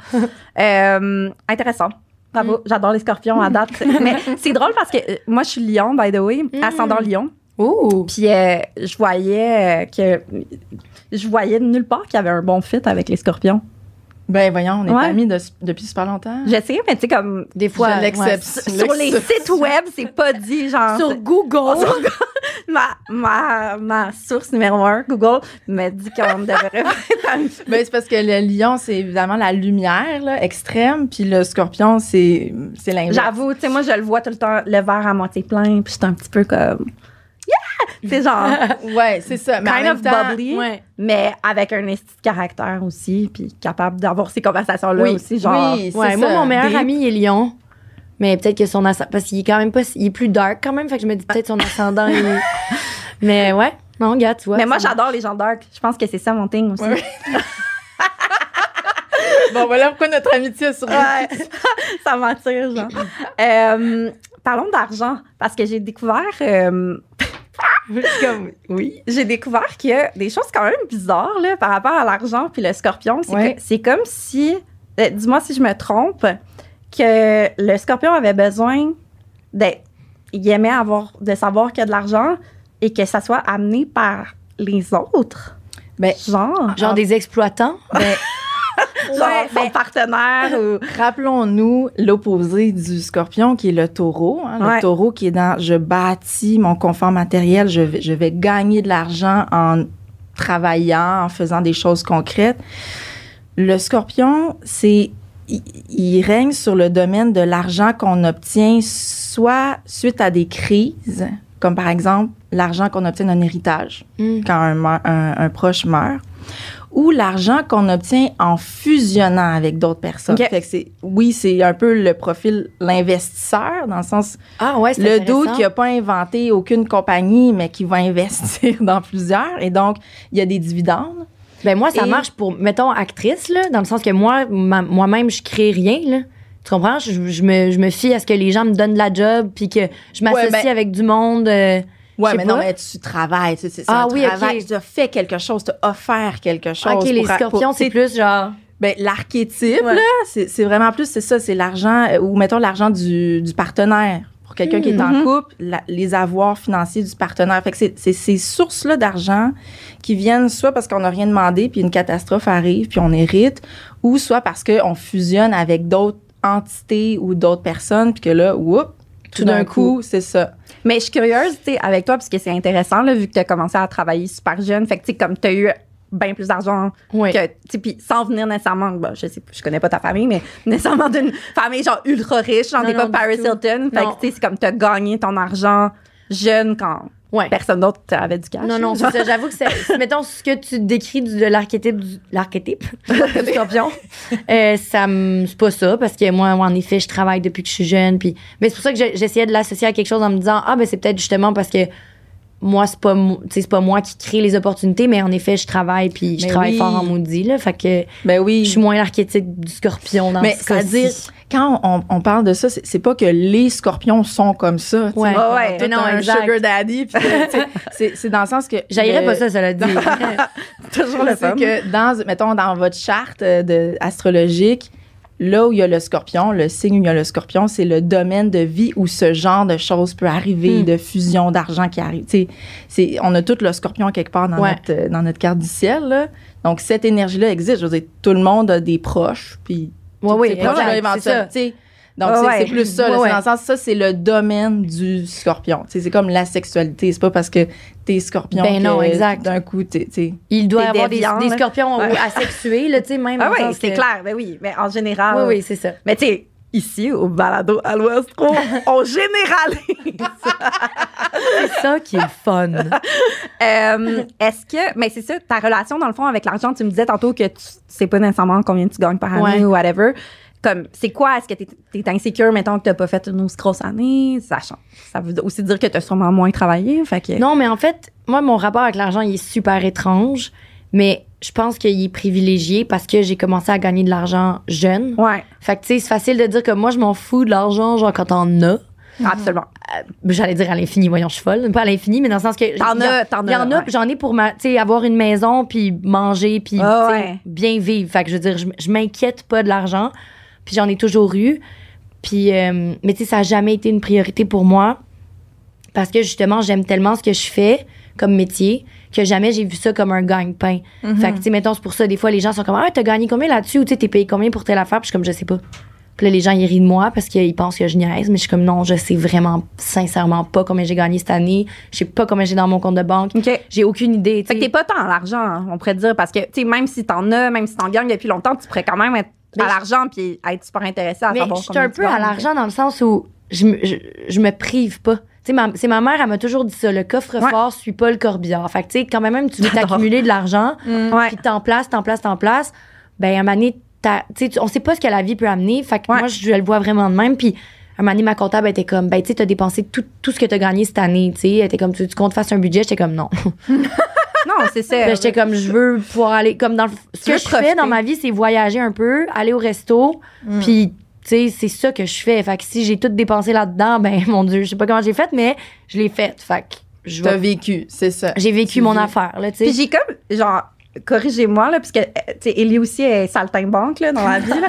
Intéressant. Bravo. J'adore les scorpions à date. Mais c'est drôle parce que moi, je suis Lion, by the way, ascendant Lion. Puis je voyais que de nulle part qu'il y avait un bon fit avec les scorpions. Ben voyons, on est amis depuis super longtemps. Je sais, mais tu sais, comme des fois, sur les sites web, c'est pas dit, genre... Sur Google. Ma source numéro un, Google, m'a dit qu'on devrait être amis. Ben, c'est parce que le lion, c'est évidemment la lumière là, extrême, puis le scorpion, c'est l'inverse. J'avoue, tu sais, moi, je le vois tout le temps, le verre à moitié plein, puis c'est un petit peu comme... C'est genre... ouais, c'est ça. Mais kind of bubbly, mais avec un esti de caractère aussi, puis capable d'avoir ces conversations-là aussi, genre... Oui, c'est ça. Moi, mon meilleur ami est lion, mais peut-être que son ascendant... Parce qu'il est quand même pas... Il est plus dark quand même, fait que je me dis peut-être son ascendant, il est... Mais ouais, non, regarde, tu vois. Mais moi, j'adore les gens dark. Je pense que c'est ça mon thing aussi. Ouais. Bon, voilà pourquoi notre amitié a survécu. Ça m'attire, genre. Parlons d'argent, parce que j'ai découvert... comme, j'ai découvert qu'il y a des choses quand même bizarres là, par rapport à l'argent puis le scorpion. C'est, c'est comme si, dis-moi si je me trompe, que le scorpion avait besoin d'être... Il aimait de savoir qu'il y a de l'argent et que ça soit amené par les autres. Ben, genre des exploitants. Ben, genre son partenaire. Ou... Rappelons-nous l'opposé du scorpion qui est le taureau. Hein, le taureau qui est dans « je bâtis mon confort matériel, je vais gagner de l'argent en travaillant, en faisant des choses concrètes ». Le scorpion, c'est il règne sur le domaine de l'argent qu'on obtient soit suite à des crises, comme par exemple l'argent qu'on obtient d'un héritage quand un proche meurt, ou l'argent qu'on obtient en fusionnant avec d'autres personnes. Okay. Fait que c'est un peu le profil l'investisseur, dans le sens le dude qui n'a pas inventé aucune compagnie, mais qui va investir dans plusieurs. Et donc, il y a des dividendes. Ben moi, ça marche pour, mettons, actrice, là, dans le sens que moi-même, je crée rien, là. Tu comprends? Je me fie à ce que les gens me donnent de la job, puis que je m'associe avec du monde... Ouais, mais non, mais tu travailles, c'est un travail. Tu as fait quelque chose, tu as offert quelque chose. OK, les scorpions, c'est plus genre... Ben, l'archétype, là, c'est vraiment plus, c'est ça, c'est l'argent, ou mettons l'argent du partenaire. Pour quelqu'un qui est en couple, les avoirs financiers du partenaire. Fait que c'est ces sources-là d'argent qui viennent soit parce qu'on n'a rien demandé, puis une catastrophe arrive, puis on hérite, ou soit parce qu'on fusionne avec d'autres entités ou d'autres personnes, puis que là, oups, tout d'un coup, c'est ça. Mais je suis curieuse, tu sais, avec toi, parce que c'est intéressant, là, vu que tu as commencé à travailler super jeune. Fait que, tu sais, comme tu as eu bien plus d'argent que, tu sais, puis sans venir nécessairement, bah, je connais pas ta famille, mais nécessairement d'une famille, genre, ultra riche, genre, t'es pas Paris Hilton. Fait que, tu sais, c'est comme tu as gagné ton argent jeune quand personne d'autre avait du cash. Non, c'est ça. J'avoue que c'est, mettons, ce que tu décris de l'archétype du scorpion, c'est pas ça, parce que moi, en effet, je travaille depuis que je suis jeune. Puis, mais c'est pour ça que j'essayais de l'associer à quelque chose en me disant, ah, ben c'est peut-être justement parce que moi, c'est pas moi qui crée les opportunités, mais en effet, je travaille, puis je travaille fort en maudit, là. Fait que je suis moins l'archétype du scorpion dans ce cas-ci. Mais c'est-à-dire, quand on parle de ça, c'est pas que les scorpions sont comme ça. Ouais, tout un sugar daddy. Puis, c'est dans le sens que... J'haïrais pas ça, cela dit. Toujours le fun. C'est que, mettons, dans votre charte astrologique, là où il y a le scorpion, le signe où il y a le scorpion, c'est le domaine de vie où ce genre de choses peut arriver, de fusion d'argent qui arrive. On a tout le scorpion quelque part dans, dans notre carte du ciel. Là. Donc, cette énergie-là existe. Je veux dire, tout le monde a des proches. Puis, ces proches-là, éventuellement. Donc, c'est plus ça. Là, dans le sens, ça, c'est le domaine du scorpion. C'est comme la sexualité. C'est pas parce que t'es scorpion que d'un coup, t'es... Il doit y avoir des scorpions asexués, là, tu sais, même. Ah oui, c'est clair. Ben oui, mais en général... Oui, c'est ça. Mais tu sais, ici, au balado à Allo Astro, on généralise. C'est ça qui est fun. Est-ce que... Mais c'est ça, ta relation, dans le fond, avec l'argent, tu me disais tantôt que tu sais pas nécessairement combien tu gagnes par année ou whatever. Comme, c'est quoi? Est-ce que t'es insecure, mettons, que t'as pas fait une aussi grosse année? Ça change. Ça veut aussi dire que t'as sûrement moins travaillé. Fait que... Non, mais en fait, moi, mon rapport avec l'argent, il est super étrange. Mais je pense qu'il est privilégié parce que j'ai commencé à gagner de l'argent jeune. Ouais. Fait que, tu sais, c'est facile de dire que moi, je m'en fous de l'argent, genre, quand t'en as. Absolument. J'allais dire à l'infini, voyons, je suis folle. Pas à l'infini, mais dans le sens que. T'en as, ouais. J'en ai pour ma, avoir une maison, puis manger, puis bien vivre. Fait que je veux dire, je m'inquiète pas de l'argent, puis j'en ai toujours eu. Puis, mais tu sais, ça a jamais été une priorité pour moi parce que justement, j'aime tellement ce que je fais comme métier que jamais j'ai vu ça comme un gagne-pain. Mm-hmm. Fait que, tu sais, mettons, c'est pour ça, des fois, les gens sont comme, ah, t'as gagné combien là-dessus ou tu sais, t'es payé combien pour telle affaire? Puis je suis comme, je sais pas. Puis là, les gens, ils rient de moi parce qu'ils pensent que je niaise, mais je suis comme, non, je sais vraiment, sincèrement pas combien j'ai gagné cette année. Je sais pas combien j'ai dans mon compte de banque. Okay. J'ai aucune idée. T'sais. Fait que t'es pas tant à l'argent, hein, on pourrait te dire, parce que, tu sais, même si t'en as, même si t'en gagnes depuis longtemps, tu pourrais quand même être à l'argent puis être super intéressée à savoir combien tu gagnes. Mais je suis un peu à l'argent dans le sens où je me prive pas. Tu sais, c'est ma mère, elle m'a toujours dit ça, le coffre-fort suit pas le corbillard. Fait que, tu sais, quand même, tu veux t'accumuler de l'argent, puis t'en places, ben à un moment donné, on sait pas ce que la vie peut amener. Fait que moi, je le vois vraiment de même. Puis, un moment donné, ma comptable était comme, ben, tu sais, t'as dépensé tout ce que t'as gagné cette année. Tu sais, elle était comme, tu comptes faire un budget? J'étais comme, non. Non, c'est ça. J'étais comme, je veux pouvoir aller. Comme dans ce que je fais dans ma vie, c'est voyager un peu, aller au resto. Puis, tu sais, c'est ça que je fais. Fait que si j'ai tout dépensé là-dedans, ben, mon Dieu, je sais pas comment j'ai fait, mais je l'ai fait. Fait que je vais. T'as vécu, c'est ça. J'ai vécu mon affaire, là, tu sais. Puis, j'ai comme, genre, corrigez-moi, là, parce que, tu sais, Ellie aussi est saltimbanque, là, dans la vie, là.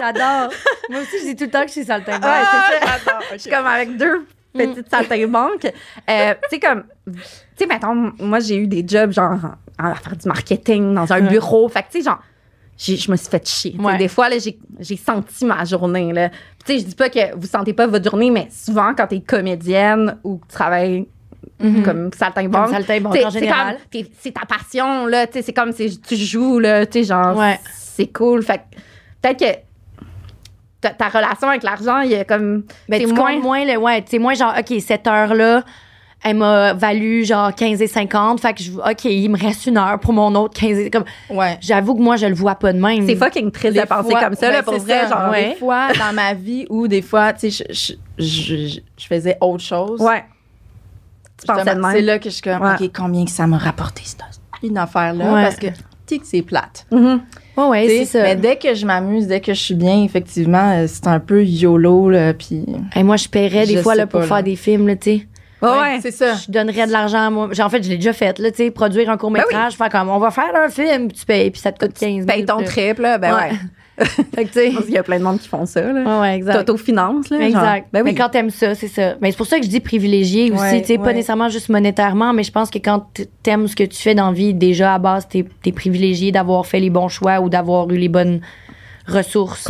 J'adore. Moi aussi, je dis tout le temps que je suis saltimbanque. Ouais, c'est ça. J'adore. Okay. Je suis comme avec deux petites saltimbanques. Tu sais, comme, tu sais, mettons, moi, j'ai eu des jobs, genre, à faire du marketing dans un bureau. Fait que, tu sais, genre, je me suis fait chier. Ouais. Des fois, là, j'ai senti ma journée, là. Tu sais, je dis pas que vous sentez pas votre journée, mais souvent, quand t'es comédienne ou que tu travailles comme saltimbanque. En général. C'est ta passion, là. C'est comme si tu joues, là. Genre, c'est cool. Fait peut-être que ta relation avec l'argent, il y a comme. Ben, tu comptes moins, là. Ouais, tu sais, moins genre, OK, cette heure-là, elle m'a valu genre 15,50. Fait que, OK, il me reste une heure pour mon autre 15. Comme, j'avoue que moi, je le vois pas de même. C'est fucking triste de penser comme ça, là, pour vrai. Genre, des fois, dans ma vie où des fois, tu sais, je faisais autre chose. Ouais. C'est là que je suis comme, OK, combien que ça m'a rapporté une affaire-là? Parce que, tu sais que c'est plate. C'est ça. Mais dès que je m'amuse, dès que je suis bien, effectivement, c'est un peu YOLO. Là, puis et moi, je paierais des fois là, pour faire des films, tu sais. Ouais, c'est ça. Je donnerais de l'argent à moi. En fait, je l'ai déjà fait, là, tu sais, produire un court-métrage, faire comme, on va faire un film, puis tu payes, puis ça te coûte 15 000. Tu payes ton trip, là, ben fait que, tu sais. Parce qu'il y a plein de monde qui font ça, là. Exact. T'auto-finance, là. Exact. Ben oui. Mais quand t'aimes ça, c'est ça. Mais c'est pour ça que je dis privilégié aussi, tu sais, pas nécessairement juste monétairement, mais je pense que quand t'aimes ce que tu fais dans la vie, déjà, à base, t'es privilégié d'avoir fait les bons choix ou d'avoir eu les bonnes ressources.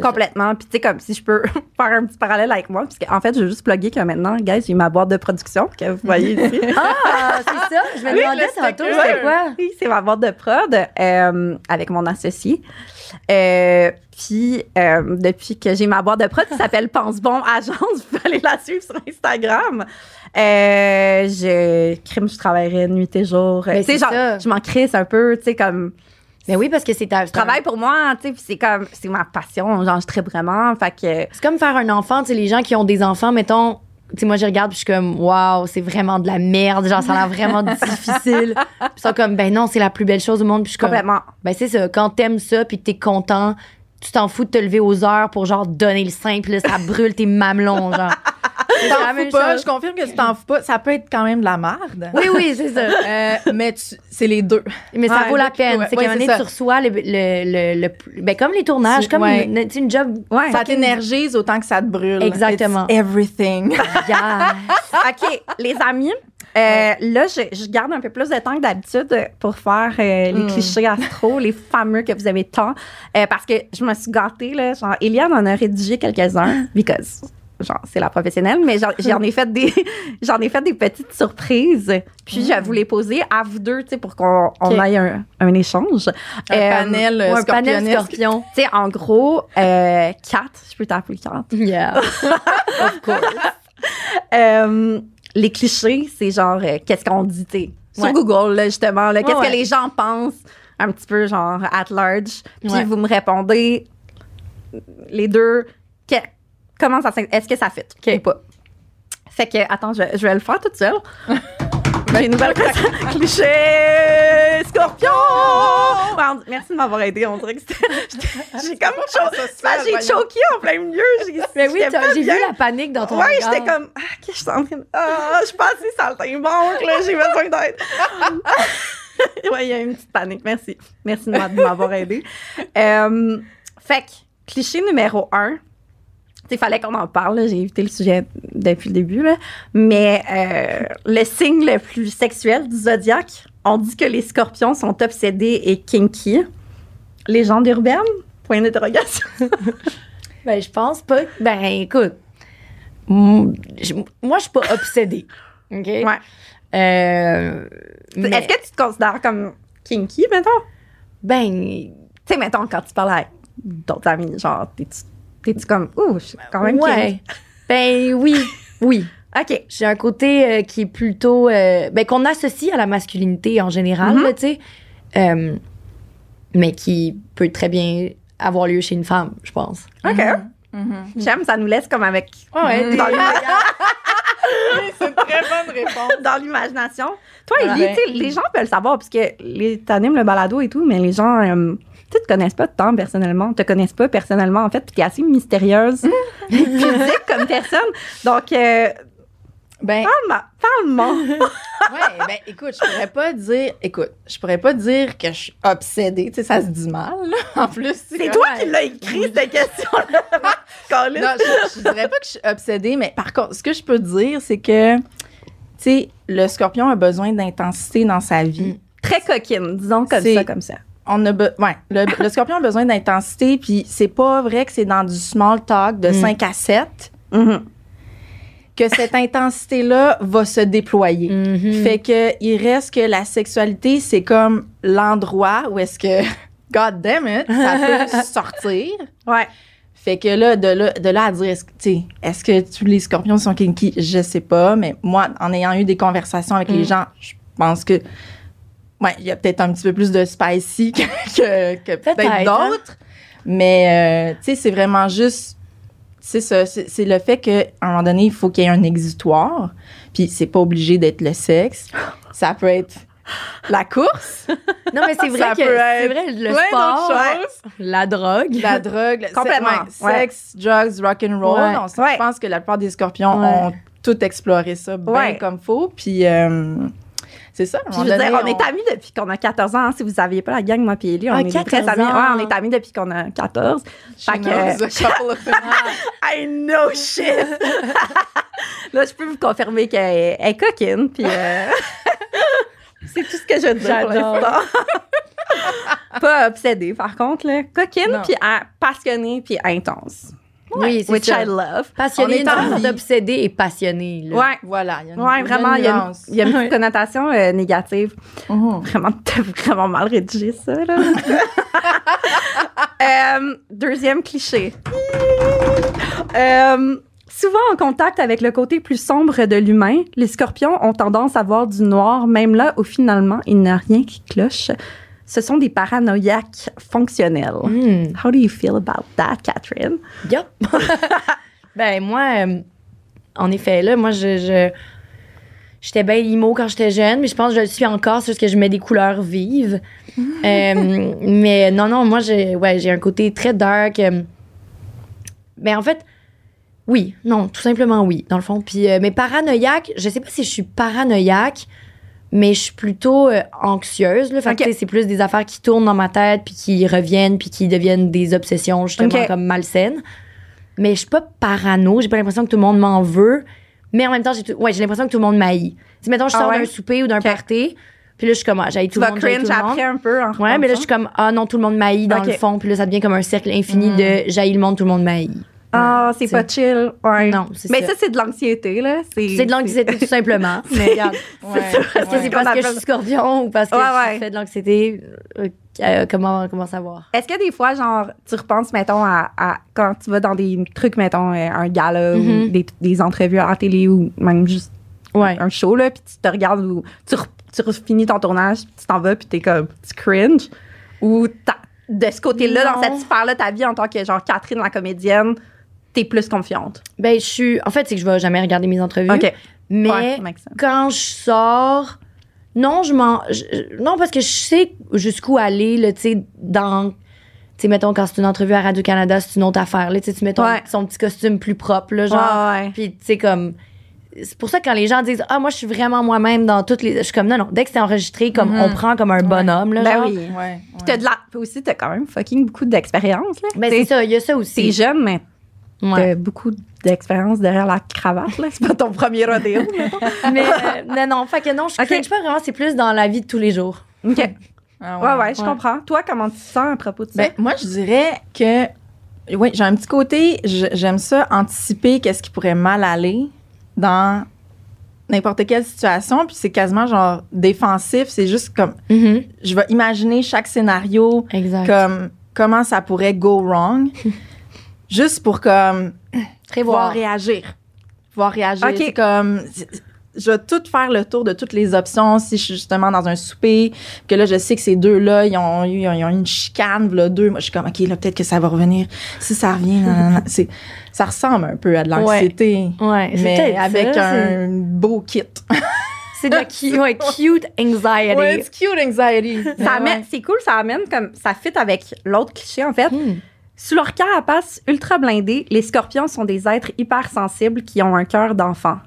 Complètement. Puis, tu sais, comme si je peux faire un petit parallèle avec moi, parce qu'en fait, je vais juste plugger que maintenant, guys, j'ai ma boîte de production que vous voyez ici. Ah, c'est ça? Je me demandais tantôt, c'était quoi? Oui, c'est ma boîte de prod avec mon associé. Puis, depuis que j'ai ma boîte de prod qui s'appelle Pensebon Agence, vous pouvez aller la suivre sur Instagram. Je travaillerais nuit et jour. Tu sais, genre, je m'en crisse un peu, tu sais, comme. Mais oui, parce que c'est un travail pour moi, tu sais, puis c'est comme, c'est ma passion, genre, je tripe vraiment, fait que. C'est comme faire un enfant, tu sais, les gens qui ont des enfants, mettons, tu sais, moi, je regarde, puis je suis comme, waouh, c'est vraiment de la merde, genre, ça a l'air vraiment difficile. Puis ils sont comme, ben non, c'est la plus belle chose au monde, puis je suis complètement. Comme, ben c'est ça, quand t'aimes ça, puis que t'es content, tu t'en fous de te lever aux heures pour, genre, donner le sein, puis là, ça brûle tes mamelons, genre. T'en fous pas, je confirme que tu t'en fous pas. Ça peut être quand même de la merde. Oui, c'est ça. Mais c'est les deux. Mais ça vaut la peine. C'est qu'à un moment donné, tu reçois ben comme les tournages, comme une job. Ça t'énergise autant que ça te brûle. Exactement. It's everything. Yeah. OK, les amis. Là, je garde un peu plus de temps que d'habitude pour faire les clichés astro, les fameux que vous avez tant. Parce que je me suis gâtée, là. Genre, Eliane en a rédigé quelques-uns. Because. Genre, c'est la professionnelle, mais j'en ai fait des petites surprises. Puis, je vais vous les poser à vous deux, tu sais, pour qu'on aille un échange. Un panel scorpion. Tu sais, en gros, Kat, je peux t'appeler Kat. Yeah. Of course. Les clichés, c'est genre, qu'est-ce qu'on dit, tu sais, sur Google, là, justement, là, qu'est-ce que les gens pensent, un petit peu, genre, at large. Puis, vous me répondez, les deux, est-ce que ça fit ou pas? Fait que, attends, je vais le faire toute seule. Une nouvelle claque. Cliché Scorpion. Pardon, merci de m'avoir aidé. On dirait que j'ai comme j'ai choqué en plein milieu. Mais oui, j'ai vu la panique dans ton regard. Oui, j'étais comme je suis en train de je suis passée sur le timbre, là, j'ai besoin d'aide. Oui, il y a une petite panique. Merci. Merci de m'avoir aidé. Fait que, cliché numéro 1, il fallait qu'on en parle, là, j'ai évité le sujet depuis le début, là, mais le signe le plus sexuel du zodiaque, on dit que les scorpions sont obsédés et kinky. Légende urbaine? Point d'interrogation. Ben, je pense pas. Ben, écoute, moi, je suis pas obsédée. OK? Ouais. Mais... Est-ce que tu te considères comme kinky, mettons? Ben, tu sais, mettons, quand tu parles à d'autres amis, genre, t'es-tu comme, ouh, je suis quand même kinky? Ben, oui, oui. OK. J'ai un côté qui est plutôt, ben, qu'on associe à la masculinité en général, mm-hmm. tu sais, mais qui peut très bien avoir lieu chez une femme, je pense. OK. Mm-hmm. Mm-hmm. J'aime, ça nous laisse comme avec... Ouais, dans c'est une très bonne réponse. Dans l'imagination. Toi, Ellie, ouais. Les gens peuvent le savoir, parce que t'animes le balado et tout, mais les gens, tu te connaissent pas tant personnellement, te connaissent pas personnellement, en fait, puis t'es assez mystérieuse, physique comme personne. Donc, ben, parle-moi. Ouais, ben, écoute, je pourrais pas dire que je suis obsédée. Tu sais, ça se dit mal, là, en plus. C'est toi qui l'as écrit, cette question-là. Non, je dirais pas que je suis obsédée, mais par contre, ce que je peux dire, c'est que, tu sais, le scorpion a besoin d'intensité dans sa vie. Très coquine, disons comme ça. Ouais, le scorpion a besoin d'intensité, puis c'est pas vrai que c'est dans du small talk de 5 à 7. Mm-hmm. Que cette intensité-là va se déployer. Mm-hmm. Fait que il reste que la sexualité, c'est comme l'endroit où est-ce que, god damn it, ça peut sortir. Ouais. Fait que là, de là à dire, est-ce que tous les scorpions sont kinky? Je sais pas, mais moi, en ayant eu des conversations avec les gens, je pense que, ouais, il y a peut-être un petit peu plus de spicy que peut-être d'autres. Mais, tu sais, c'est vraiment juste... C'est ça, c'est le fait qu'à un moment donné, il faut qu'il y ait un exutoire. Puis c'est pas obligé d'être le sexe. Ça peut être la course. Non, mais c'est vrai ça que c'est vrai, le sport, la drogue. Complètement. Ouais. Sexe, drugs, rock'n'roll. Ouais. Je pense que la plupart des scorpions ont tout exploré ça bien comme faut. Puis... c'est ça. Je veux dire, on est amis depuis qu'on a 14 ans. Hein, si vous n'aviez pas la gang, moi et Ellie, on est très amis. Ouais, on est amis depuis qu'on a 14. Fait que, I know shit. Là, je peux vous confirmer qu'elle est coquine. Puis, c'est tout ce que je dis pour l'instant. Pas obsédée, par contre. Là. Coquine, puis passionnée, puis intense. Ouais, oui, c'est ça. Which I love. Passionné, obsédé et passionné. Là. Ouais, voilà. Ouais, vraiment, il y a une connotation négative. Oh. Vraiment, t'as vraiment mal rédigé ça, là. Deuxième cliché. Souvent en contact avec le côté plus sombre de l'humain, les scorpions ont tendance à voir du noir, même là où finalement il n'y a rien qui cloche. Ce sont des paranoïaques fonctionnels. Mm. How do you feel about that, Catherine? Yup. Ben, moi, en effet, là, moi, j'étais bien limo quand j'étais jeune, mais je pense que je le suis encore, c'est juste que je mets des couleurs vives. Mais non, moi, j'ai un côté très dark. Mais en fait, oui. Non, tout simplement oui, dans le fond. Puis, mais paranoïaque, je sais pas si je suis paranoïaque, mais je suis plutôt anxieuse. Là. Fait que, c'est plus des affaires qui tournent dans ma tête puis qui reviennent puis qui deviennent des obsessions justement comme malsaines. Mais je suis pas parano. J'ai pas l'impression que tout le monde m'en veut. Mais en même temps, j'ai l'impression que tout le monde m'haït. Si, mettons, je sors d'un souper ou d'un party, puis là, je suis comme, j'haït tout le monde. Tu vas cringe après un peu. Ouais, mais là, je suis comme, ah non, tout le monde m'haït dans le fond. Puis là, ça devient comme un cercle infini de j'haït le monde, tout le monde m'haït. Ah, c'est pas chill. Ouais. Non, c'est ça. Mais ça, c'est de l'anxiété, là. C'est de l'anxiété, tout simplement. Mais regarde. Est-ce que c'est parce que je suis scorpion ou parce que je fais de l'anxiété? Comment savoir? Est-ce que des fois, genre, tu repenses, mettons, à quand tu vas dans des trucs, mettons, un gala ou des entrevues à la télé ou même juste un show, là, puis tu te regardes ou tu finis ton tournage, puis tu t'en vas, puis t'es comme, tu cringe? Ou de ce côté-là, dans cette sphère-là, ta vie en tant que, genre, Catherine, la comédienne, t'es plus confiante? Ben, en fait, c'est que je vais jamais regarder mes entrevues. OK. Mais ouais, quand je sors, non, non, parce que je sais jusqu'où aller, là, tu sais, dans... Tu sais, mettons, quand c'est une entrevue à Radio-Canada, c'est une autre affaire, là, tu mets son petit costume plus propre, là, genre. Puis, tu sais, comme... C'est pour ça que quand les gens disent « Ah, moi, je suis vraiment moi-même dans toutes les... » Je suis comme « Non, non, dès que c'est enregistré, comme on prend comme un bonhomme, là, genre. » Ben oui. Ouais. Puis t'as de la... Puis aussi, t'as quand même fucking beaucoup d'expérience, là. Ben c'est ça, il y a ça aussi. T'es jeune, mais... T'as beaucoup d'expérience derrière la cravate, là. C'est pas ton premier rodéo, mais non, fait que non, je cringe pas vraiment, c'est plus dans la vie de tous les jours. OK. Ah ouais, je comprends. Toi, comment tu te sens à propos de ça? Ben, moi, je dirais que... Oui, j'ai un petit côté, j'aime ça, anticiper qu'est-ce qui pourrait mal aller dans n'importe quelle situation, puis c'est quasiment genre défensif, c'est juste comme... Je vais imaginer chaque scénario, comme comment ça pourrait go wrong. Juste pour comme pouvoir réagir. Pouvoir réagir. Okay. Comme, je vais tout faire le tour de toutes les options. Si je suis justement dans un souper, que là, je sais que ces deux-là, ils ont une chicane, là, deux. Moi, je suis comme, OK, là, peut-être que ça va revenir. Si ça revient, ça ressemble un peu à de l'anxiété. Ouais, mais avec ça, un beau kit. C'est de la cute anxiety. Ouais, it's cute anxiety. C'est cool, ça amène comme, ça fit avec l'autre cliché, en fait. Sous leur carapace ultra blindée, les scorpions sont des êtres hypersensibles qui ont un cœur d'enfant.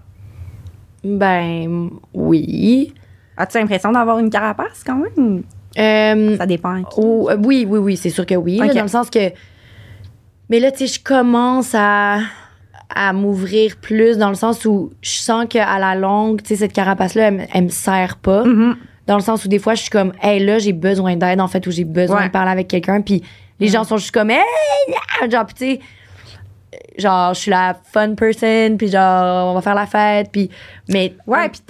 Ben, oui. As-tu l'impression d'avoir une carapace quand même? Ça dépend. Oui, c'est sûr que oui. Okay. Là, dans le sens que... Mais là, tu sais, je commence à m'ouvrir plus dans le sens où je sens qu'à la longue, tu sais, cette carapace-là, elle me sert pas. Dans le sens où des fois, je suis comme, hey, là, j'ai besoin d'aide, en fait, ou j'ai besoin de parler avec quelqu'un, puis... Les gens sont juste comme, hey! Genre, pis tu sais, genre, je suis la fun person, puis genre, on va faire la fête, puis. Mais. Ouais, puis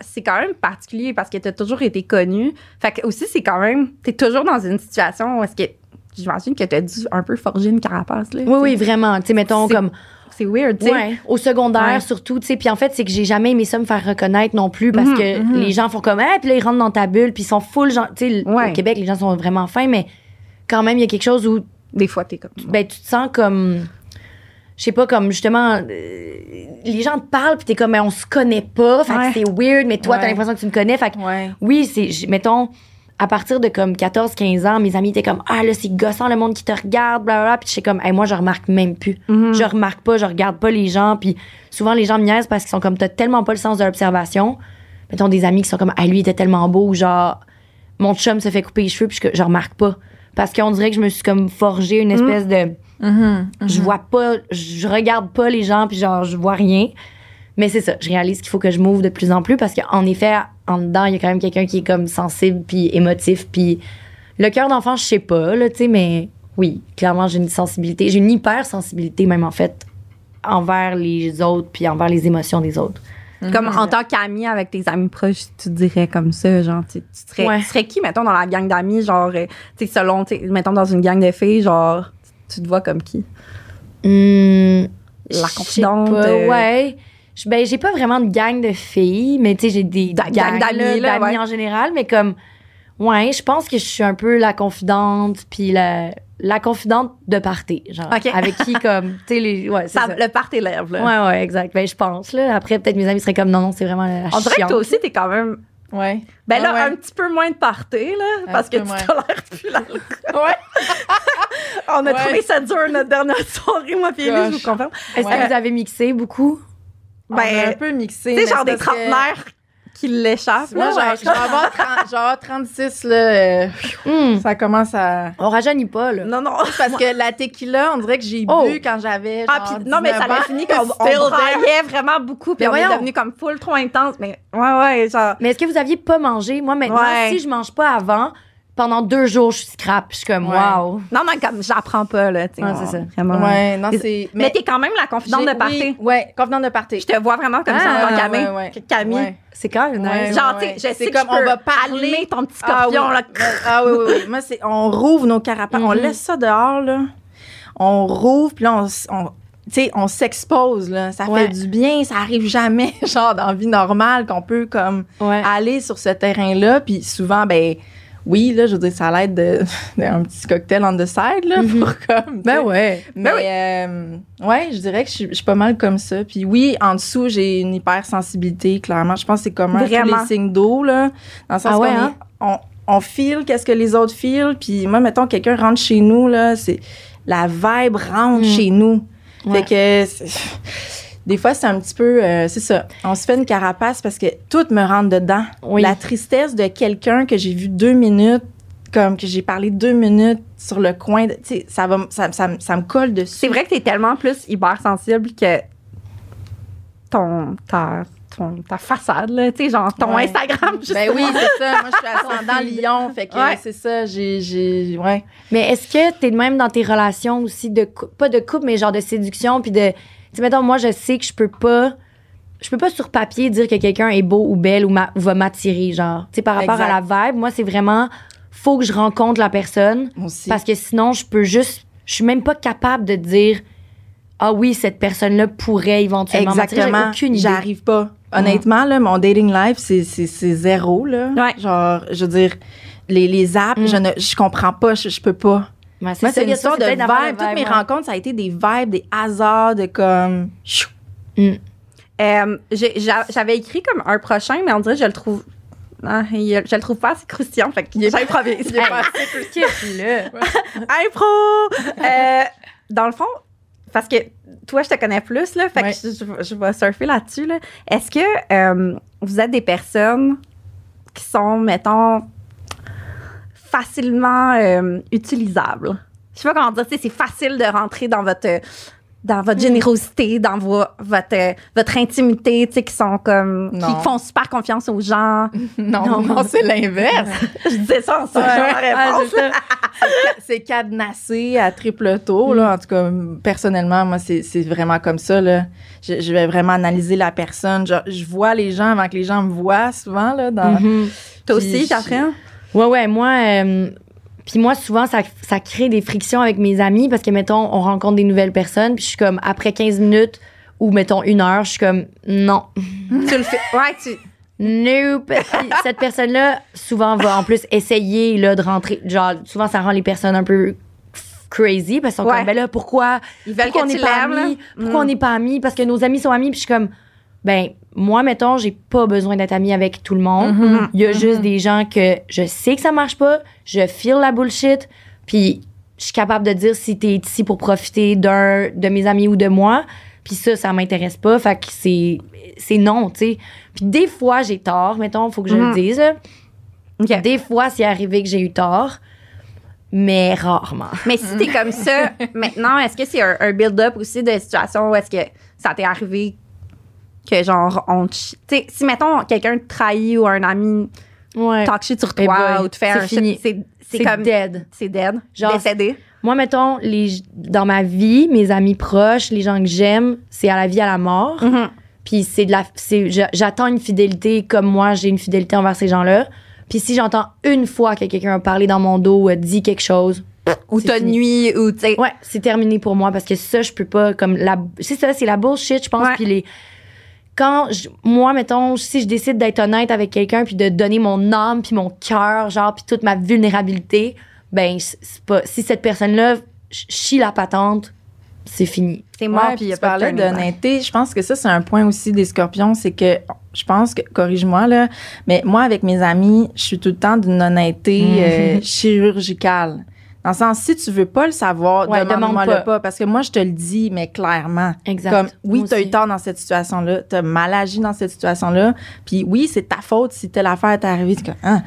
c'est quand même particulier parce que t'as toujours été connue. Fait que aussi, c'est quand même. T'es toujours dans une situation où est-ce que. J'imagine que t'as dû un peu forger une carapace, là. Oui, oui, vraiment. Tu sais, mettons comme. C'est weird, tu sais. Ouais. Au secondaire, surtout, tu sais. Puis en fait, c'est que j'ai jamais aimé ça me faire reconnaître non plus parce que les gens font comme, hey, puis là, ils rentrent dans ta bulle, puis ils sont full. Tu sais, au Québec, les gens sont vraiment fins, mais. Quand même, il y a quelque chose où... Des fois, t'es comme... Ben, tu te sens comme... Je sais pas, comme justement... les gens te parlent, puis t'es comme, mais on se connaît pas. Fait que c'est weird, mais toi, t'as l'impression que tu me connais. Fait que oui, c'est... Mettons, à partir de comme 14-15 ans, mes amis étaient comme, ah là, c'est gossant le monde qui te regarde, blablabla. Puis je suis comme, hey, moi, je remarque même plus. Je remarque pas, je regarde pas les gens. Puis souvent, les gens me niaisent parce qu'ils sont comme, t'as tellement pas le sens de l'observation. Mettons, des amis qui sont comme, ah, lui, il était tellement beau, ou genre, mon chum se fait couper les cheveux, puis je remarque pas. Parce qu'on dirait que je me suis comme forgé une espèce de... Je vois pas, je regarde pas les gens, puis genre, je vois rien. Mais c'est ça, je réalise qu'il faut que je m'ouvre de plus en plus, parce qu'en effet, en dedans, il y a quand même quelqu'un qui est comme sensible, puis émotif, puis le cœur d'enfant, je sais pas, là, tu sais, mais oui, clairement, j'ai une sensibilité, j'ai une hypersensibilité même, en fait, envers les autres, puis envers les émotions des autres. Comme en tant qu'ami avec tes amis proches, tu te dirais comme ça, genre, tu serais qui, mettons, dans la gang d'amis, genre, tu sais, selon, mettons, dans une gang de filles, genre, tu te vois comme qui? La confidente. Ouais. Ben, j'ai pas vraiment de gang de filles, mais tu sais, j'ai des gangs d'amis en général, mais comme, ouais, je pense que je suis un peu la confidente, puis la confidente de party, genre, avec qui, comme, tu sais, le party lève, là. Ouais, exact. Ben, je pense, là. Après, peut-être mes amis seraient comme, non, c'est vraiment la chiante. On dirait que toi aussi, t'es quand même... Ouais. Ben là, un petit peu moins de party, là, parce que tu tolères plus l'alcool. On a trouvé ça dur, notre dernière soirée, moi, puis Élie, je vous confirme. Est-ce que vous avez mixé beaucoup? Ben, on a un peu mixé. Tu sais, genre des trentenaires... qui l'échappe. Moi, genre, avoir 30, genre 36, là, ça commence à... On rajeunit pas, là. Non, non. Parce que la tequila, on dirait que j'ai bu quand j'avais genre 19 non, mais ça avait fini qu'on braillait vraiment beaucoup, puis on est devenu comme full trop intense. Mais genre... Mais est-ce que vous aviez pas mangé? Moi, maintenant, si je mange pas avant, pendant 2 jours, je suis scrap. Je suis comme, wow. Non, non, comme, j'apprends pas, là. Non, c'est ça. Vraiment. Ouais, non, c'est... Mais t'es quand même la confidente de party. Ouais, confidente de party. Je te vois vraiment comme ça dans Camille. C'est quand même nice. Genre, tu sais, je sais comme on va parler ton petit scorpion, là. Ah oui, oui, oui. Moi, c'est, on rouvre nos carapaces. On laisse ça dehors, là. On rouvre, puis là, tu sais, on s'expose, là. Ça fait du bien. Ça arrive jamais, genre, dans vie normale, qu'on peut, comme, aller sur ce terrain-là. Puis souvent, ben... oui, là, je veux dire, ça a l'aide d'un petit cocktail on the side, là, pour comme... Ben ouais. Mais ouais, je dirais que je suis pas mal comme ça. Puis oui, en dessous, j'ai une hypersensibilité, clairement. Je pense que c'est commun à tous les signes d'eau, là. Dans le sens qu'on on feel qu'est-ce que les autres feel. Puis moi, mettons, quelqu'un rentre chez nous, là, c'est... La vibe rentre chez nous. Ouais. Fait que... Des fois, c'est un petit peu... c'est ça. On se fait une carapace parce que tout me rentre dedans. Oui. La tristesse de quelqu'un que j'ai vu 2 minutes, comme que j'ai parlé 2 minutes sur le coin, tu sais, ça me colle dessus. C'est vrai que t'es tellement plus hypersensible que ta façade, là, tu sais, genre ton Instagram. Ben oui, c'est ça. Moi, je suis ascendant Lion, fait que c'est ça, j'ai Mais est-ce que t'es de même dans tes relations aussi, pas de couple, mais genre de séduction, puis de... Tu sais, mettons, moi, je sais que je peux pas sur papier dire que quelqu'un est beau ou belle ou va m'attirer, genre. Tu sais, par rapport à la vibe, moi, c'est vraiment, faut que je rencontre la personne. Aussi. Parce que sinon, je suis même pas capable de dire, ah oui, cette personne-là pourrait éventuellement m'attirer. Exactement. J'ai aucune idée. J'arrive pas. Honnêtement, là, mon dating life, c'est zéro, là. Ouais. Genre, je veux dire, les apps, je comprends pas, je peux pas. Ouais, moi, c'est une histoire de vibe. Toutes mes rencontres, ça a été des vibes, des hasards, de comme... J'avais écrit comme un prochain, mais on dirait que je le trouve... Ah, je le trouve pas assez croustillant, fait que j'improvise. Il est pas assez croustillant. Impro! Dans le fond, parce que toi, je te connais plus, là, fait que je vais surfer là-dessus. Là. Est-ce que vous êtes des personnes qui sont, mettons... facilement utilisable. Je sais pas comment dire, c'est facile de rentrer dans votre générosité, dans votre intimité, tu sais, qui sont comme... Non. Qui font super confiance aux gens. Non, c'est l'inverse. Je disais ça en réponse. C'est cadenassé à triple tour, là. En tout cas, personnellement, moi, c'est vraiment comme ça, là. Je vais vraiment analyser la personne. Je vois les gens avant que les gens me voient, souvent, là. Toi aussi, Catherine? Ouais, moi... puis moi, souvent, ça crée des frictions avec mes amis parce que, mettons, on rencontre des nouvelles personnes puis je suis comme, après 15 minutes ou, mettons, 1 heure, je suis comme, non. Tu le fais... Ouais, Nope. Cette personne-là, souvent, va en plus essayer là, de rentrer. Genre, souvent, ça rend les personnes un peu crazy parce qu'on comme, ben là, pourquoi... Ils veulent qu'on n'est pas amis? Pourquoi on n'est pas amis? Parce que nos amis sont amis puis je suis comme, ben... Moi, mettons, j'ai pas besoin d'être amie avec tout le monde. Il y a juste des gens que je sais que ça marche pas, je feel la bullshit, puis je suis capable de dire si t'es ici pour profiter de mes amis ou de moi, puis ça m'intéresse pas, fait que c'est non, tu sais. Puis des fois, j'ai tort, mettons, faut que je le dise. Okay. Des fois, c'est arrivé que j'ai eu tort, mais rarement. Mais si t'es comme ça, maintenant, est-ce que c'est un build-up aussi de situation où est-ce que ça t'est arrivé que genre, tu sais, si mettons quelqu'un te trahit ou un ami talk shit sur toi ou te fait un shit, c'est comme dead. C'est dead, genre, décédé. Moi, mettons, dans ma vie, mes amis proches, les gens que j'aime, c'est à la vie, à la mort. Puis j'attends une fidélité comme moi, j'ai une fidélité envers ces gens-là. Puis si j'entends une fois que quelqu'un a parlé dans mon dos, dit quelque chose... Ou t'as nuit, ou tu sais... Ouais, c'est terminé pour moi parce que ça, je peux pas comme... C'est ça, c'est la bullshit, je pense, puis les... Quand moi, mettons, si je décide d'être honnête avec quelqu'un puis de donner mon âme puis mon cœur, genre, puis toute ma vulnérabilité, ben, c'est pas... Si cette personne-là chie la patente, c'est fini. C'est mort, puis il parlait d'honnêteté. Je pense que ça, c'est un point aussi des Scorpions, c'est que... Je pense que, corrige-moi, là, mais moi, avec mes amis, je suis tout le temps d'une honnêteté chirurgicale. Dans le sens, si tu veux pas le savoir, demande-moi le pas. Parce que moi, je te le dis, mais clairement. Exact. Comme, oui, t'as eu tort dans cette situation-là, t'as mal agi dans cette situation-là, puis oui, c'est ta faute si telle affaire t'est arrivée. C'est comme, hein.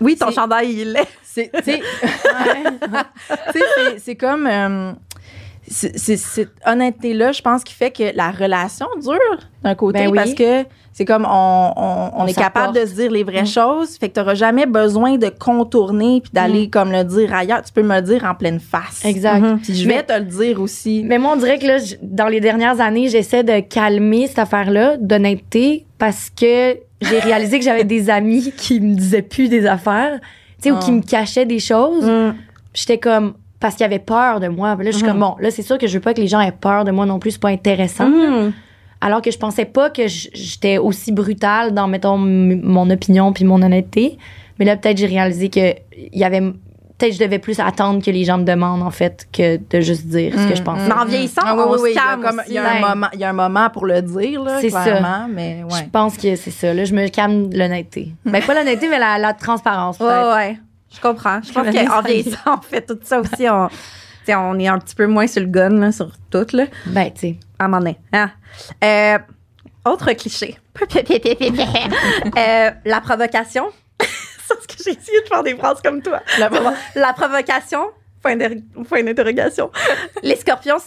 Oui, ton chandail, il est. C'est comme... cette honnêteté-là, je pense, qui fait que la relation dure d'un côté parce que c'est comme on est capable de se dire les vraies choses. Fait que t'auras jamais besoin de contourner puis d'aller comme le dire ailleurs. Tu peux me le dire en pleine face. Exact. Puis je vais te le dire aussi. Mais moi, on dirait que là, dans les dernières années, j'essaie de calmer cette affaire-là d'honnêteté parce que j'ai réalisé que j'avais des amis qui me disaient plus des affaires, tu sais, ou qui me cachaient des choses. J'étais comme... parce qu'il avait peur de moi. Là, je suis comme, bon, là, c'est sûr que je veux pas que les gens aient peur de moi non plus. C'est pas intéressant. Alors que je pensais pas que j'étais aussi brutale dans, mettons, mon opinion puis mon honnêteté. Mais là, peut-être, j'ai réalisé que il y avait. Peut-être je devais plus attendre que les gens me demandent, en fait, que de juste dire ce que je pense. Mais en vieillissant, on se calme. Il y a un moment pour le dire, là, clairement. Mais ouais. Je pense que c'est ça. Là, je me calme l'honnêteté. Ben, pas l'honnêteté, mais la transparence. Oui, oh, ouais. Je comprends. Je pense qu'en vieillissant, on fait tout ça aussi. On est un petit peu moins sur le gun, là, sur tout. Là. Ben, tu sais. À un moment donné. Ah. Autre cliché. La provocation. Parce que j'ai essayé de faire des phrases comme toi. La provocation, point d'interrogation. Les scorpions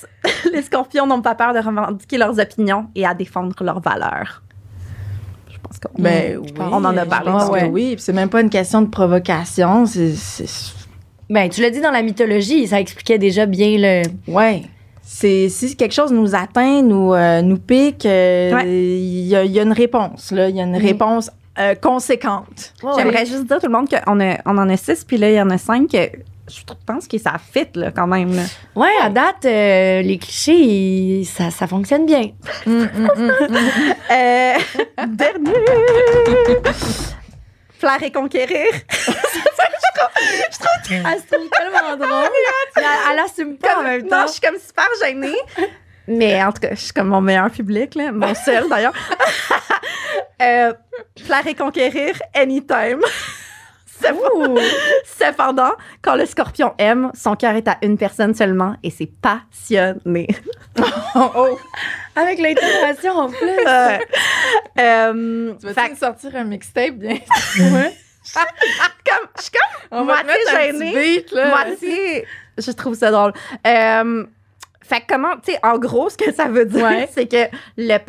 n'ont pas peur de revendiquer leurs opinions et à défendre leurs valeurs. Je pense qu'on on en a parlé. Oui, c'est même pas une question de provocation. Ben, tu l'as dit dans la mythologie, ça expliquait déjà bien le... Ouais. Si quelque chose nous atteint, nous pique, y a une réponse. Il y a une réponse... conséquente. Ouais. J'aimerais juste dire à tout le monde qu'on en a 6, puis là, il y en a 5. Je pense que ça fit, là, quand même. Là. Ouais, à date, les clichés, ça fonctionne bien. Dernier! Flair et conquérir. Je trouve elle se trouve tellement drôle. Elle assume pas en même temps. Non, je suis comme super gênée. Mais en tout cas, je suis comme mon meilleur public, là, mon seul d'ailleurs. Flair et conquérir anytime. Cependant, quand le scorpion aime, son cœur est à une personne seulement et c'est passionné. Avec l'intégration en plus. Tu vas-tu nous sortir un mixtape bien? Ouais. Je suis comme moitié gênée. Moitié, je trouve ça drôle. Fait que comment, tu sais, en gros, ce que ça veut dire, c'est que le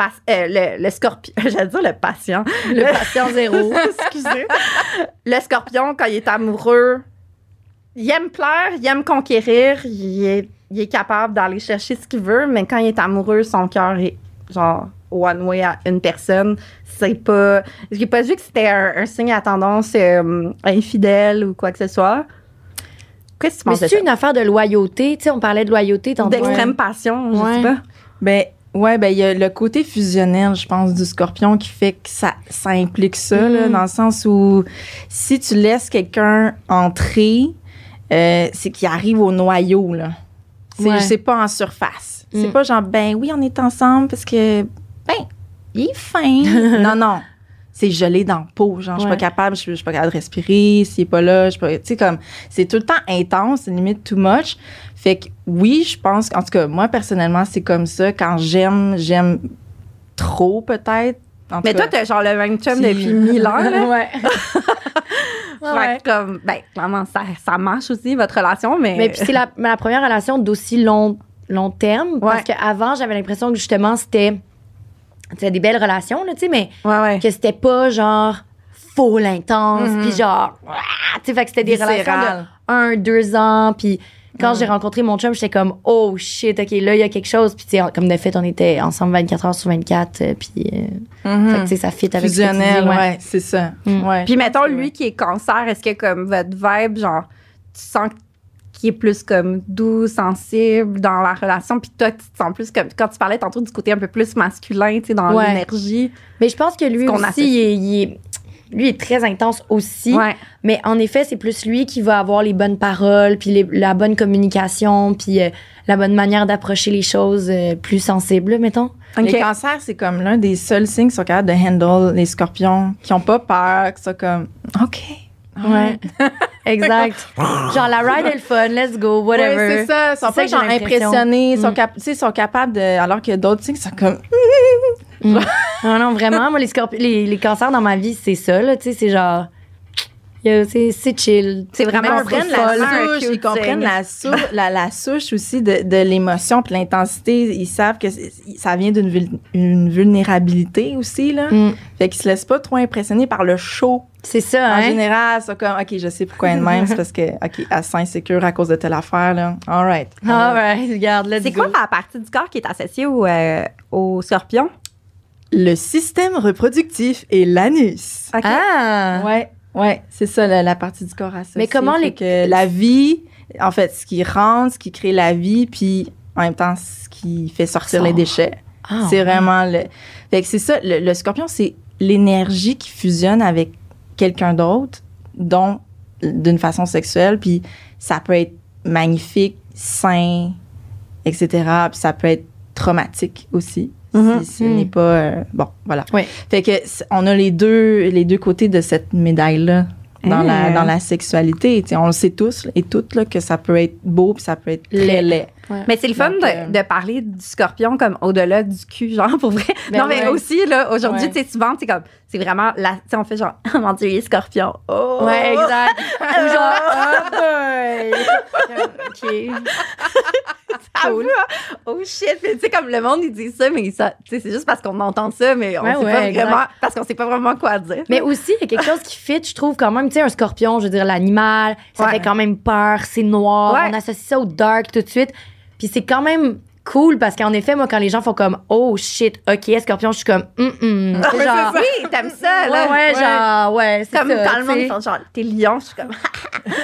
scorpion, j'allais dire le patient. Le patient zéro. Excusez. Le scorpion, quand il est amoureux, il aime plaire, il aime conquérir, il est capable d'aller chercher ce qu'il veut, mais quand il est amoureux, son cœur est genre one way à une personne. C'est pas. J'ai pas vu que c'était un signe à tendance infidèle ou quoi que ce soit. Qu'est-ce que tu penses? Mais c'est une affaire de loyauté, tu sais, on parlait de loyauté tantôt. D'extrême passion, je sais pas. Ben il y a le côté fusionnel, je pense, du scorpion qui fait que ça implique ça, là, dans le sens où si tu laisses quelqu'un entrer, c'est qu'il arrive au noyau, là. C'est pas en surface. C'est pas genre, ben oui, on est ensemble parce que, ben, il est fin. Non. C'est gelé dans le pot, genre, je suis pas capable, je suis pas capable de respirer, s'il est pas là, je peux, tu sais, comme, c'est tout le temps intense, c'est limite too much. Fait que, oui, je pense, en tout cas, moi, personnellement, c'est comme ça, quand j'aime trop, peut-être. Mais toi, t'as genre le même chum depuis 1000 ans, là. Fait que, comme, ben, vraiment, ça marche aussi, votre relation, mais. Mais puis, c'est la première relation d'aussi long terme, parce qu'avant, j'avais l'impression que, justement, c'était. C'était des belles relations, là, tu sais, mais que c'était pas genre full intense, puis genre, tu sais, fait que c'était des relations de 1-2 ans, puis quand j'ai rencontré mon chum, j'étais comme, oh shit, ok, là, il y a quelque chose, puis tu sais, comme de fait, on était ensemble 24 heures sur 24, puis, fait que tu sais, ça fit avec fusionnel, c'est ça. Puis mettons, lui qui est cancer, est-ce que comme votre vibe, genre, tu sens que qui est plus comme doux, sensible dans la relation. Puis toi, tu te sens plus comme... Quand tu parlais tantôt du côté un peu plus masculin, tu sais, dans l'énergie. Mais je pense que lui aussi, il est très intense aussi. Ouais. Mais en effet, c'est plus lui qui va avoir les bonnes paroles, puis la bonne communication, puis la bonne manière d'approcher les choses plus sensibles, mettons. Okay. Les cancers, c'est comme l'un des seuls signes qui sont capables de handle les scorpions, qui n'ont pas peur, qui sont comme... OK. Ouais, exact. Genre, la ride est le fun, let's go, whatever. Ouais, c'est ça. Ils sont pas genre impressionnés, sont capables de. Alors que d'autres, tu sais, sont comme. Non, vraiment, moi, les cancers dans ma vie, c'est ça, là, tu sais, c'est genre. C'est chill. C'est vraiment ils comprennent la souche aussi de l'émotion puis l'intensité. Ils savent que ça vient d'une vulnérabilité aussi. Là. Fait qu'ils se laissent pas trop impressionner par le show. C'est ça. En général, c'est comme, OK, je sais pourquoi elle même. C'est parce que, OK, elle sent insécure à cause de telle affaire. Là. All right. Regarde, let's go. C'est quoi la partie du corps qui est associée au scorpion? Le système reproductif et l'anus. Okay. Ah! Ouais. Oui, c'est ça, la partie du corps associée. Mais comment que la vie, en fait, ce qui rentre, ce qui crée la vie, puis en même temps, ce qui fait sortir les déchets. C'est vraiment le... Fait que c'est ça, le scorpion, c'est l'énergie qui fusionne avec quelqu'un d'autre dont d'une façon sexuelle, puis ça peut être magnifique, sain, etc. Puis ça peut être traumatique aussi, si ce n'est pas... bon, voilà. Oui. Fait que on a les deux côtés de cette médaille-là dans la sexualité. T'sais, on le sait tous et toutes là, que ça peut être beau puis ça peut être très laid. Ouais. Mais c'est le fun de parler du scorpion comme au-delà du cul, genre, pour vrai. Ben non, mais aussi, là, aujourd'hui, tu sais, souvent, c'est comme, c'est vraiment, tu sais, on fait genre, oh mon Dieu, il est scorpion. Oh! Ouais, exact. Ou genre, oh boy! OK. Cool. Oh shit! Tu sais, comme le monde, ils disent ça, mais ça, tu sais, c'est juste parce qu'on entend ça, mais on sait pas vraiment, parce qu'on sait pas vraiment quoi dire. Mais aussi, il y a quelque chose qui fit, je trouve, quand même, tu sais, un scorpion, je veux dire, l'animal, ça fait quand même peur, c'est noir, on associe ça au dark tout de suite. Puis c'est quand même cool parce qu'en effet, moi, quand les gens font comme « Oh shit, ok, scorpion », je suis comme « Mm-mm ». Genre, oui, t'aimes ça, là. Ouais, genre, c'est comme ça. Comme quand le monde fait genre « T'es lion », je suis comme «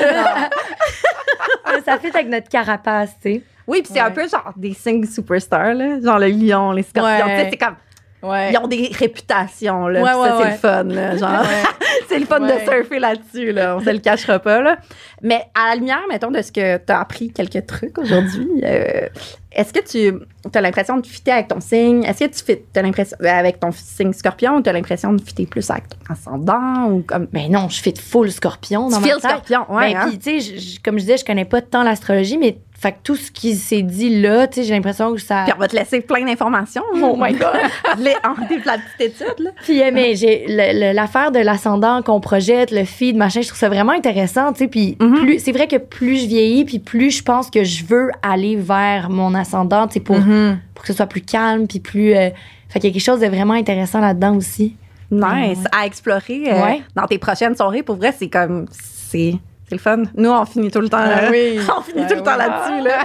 Ça fait avec notre carapace, tu sais. Oui, puis c'est un peu genre des signes superstars, là. Genre le lion, les scorpions, tu sais, c'est comme... Ils ont des réputations, là. Ça, c'est le fun, là. Genre, c'est le fun de surfer là-dessus, là. On se le cachera pas, là. Mais à la lumière, mettons, de ce que t'as appris quelques trucs aujourd'hui, est-ce que tu as l'impression de fitter avec ton signe? Est-ce que tu as l'impression avec ton signe scorpion ou tu as l'impression de fitter plus avec ton ascendant? Ou comme... Mais non, je fitte full scorpion dans ma tête. Scorpion, ouais. Puis, tu sais, comme je disais, je connais pas tant l'astrologie, mais fait que tout ce qui s'est dit là, tu sais, j'ai l'impression que ça... Puis on va te laisser plein d'informations. Oh my God! On fait la petite étude, là. Puis, mais j'ai l'affaire de l'ascendant qu'on projette, le feed, machin, je trouve ça vraiment intéressant, tu sais. Puis, c'est vrai que plus je vieillis, puis plus je pense que je veux aller vers mon ascendant, tu sais, pour que ce soit plus calme, puis plus... fait qu'il y a quelque chose de vraiment intéressant là-dedans aussi. Nice! À explorer dans tes prochaines soirées. Pour vrai, c'est comme... C'est le fun. Nous, on finit tout le temps on finit tout le temps là-dessus. Là.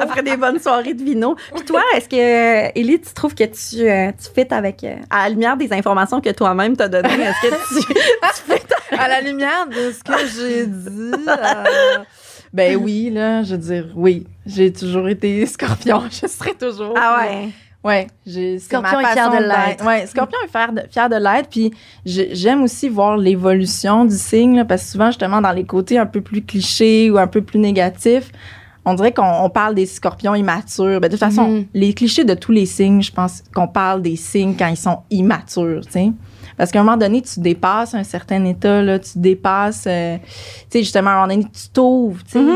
après des bonnes soirées de vino. Puis toi, est-ce que, Élie, tu trouves que tu fites avec... à la lumière des informations que toi-même t'as données, est-ce que tu fites à la lumière de ce que j'ai dit? Ben oui, là, je veux dire, oui. J'ai toujours été scorpion. Je serai toujours. Ah ouais? Ouais, scorpion est fier de l'être. Ouais, scorpion est fier de l'être. Puis j'aime aussi voir l'évolution du signe, là, parce que souvent, justement, dans les côtés un peu plus clichés ou un peu plus négatifs, on dirait qu'on parle des scorpions immatures. Ben, de toute façon, les clichés de tous les signes, je pense qu'on parle des signes quand ils sont immatures, tu sais. Parce qu'à un moment donné, tu dépasses un certain état, là, tu dépasses, tu sais, justement, à un moment donné, tu t'ouvres, tu sais.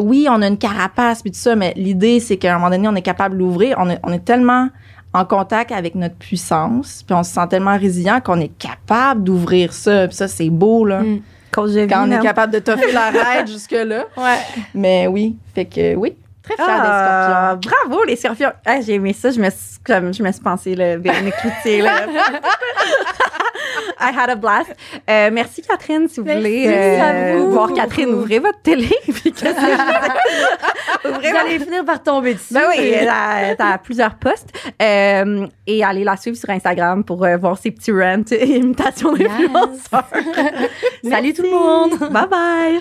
Oui, on a une carapace puis tout ça, mais l'idée, c'est qu'à un moment donné, on est capable de l'ouvrir. On est tellement en contact avec notre puissance, puis on se sent tellement résilient qu'on est capable d'ouvrir ça. Puis ça, c'est beau, là. Quand on est capable de toffer la ride jusque-là. Ouais. Mais oui, fait que oui. Très fière des scorpions. Bravo, les scorpions. Ah, j'ai aimé ça. Je me suis pensée, le Véronique Cloutier. I had a blast. Merci, Catherine, si vous voulez voir Catherine, ouvrez votre télé. Puis vous allez finir par tomber dessus. Ben oui, t'as plusieurs posts. Et allez la suivre sur Instagram pour voir ses petits rants et imitations d'influenceurs. Salut tout le monde. Bye bye.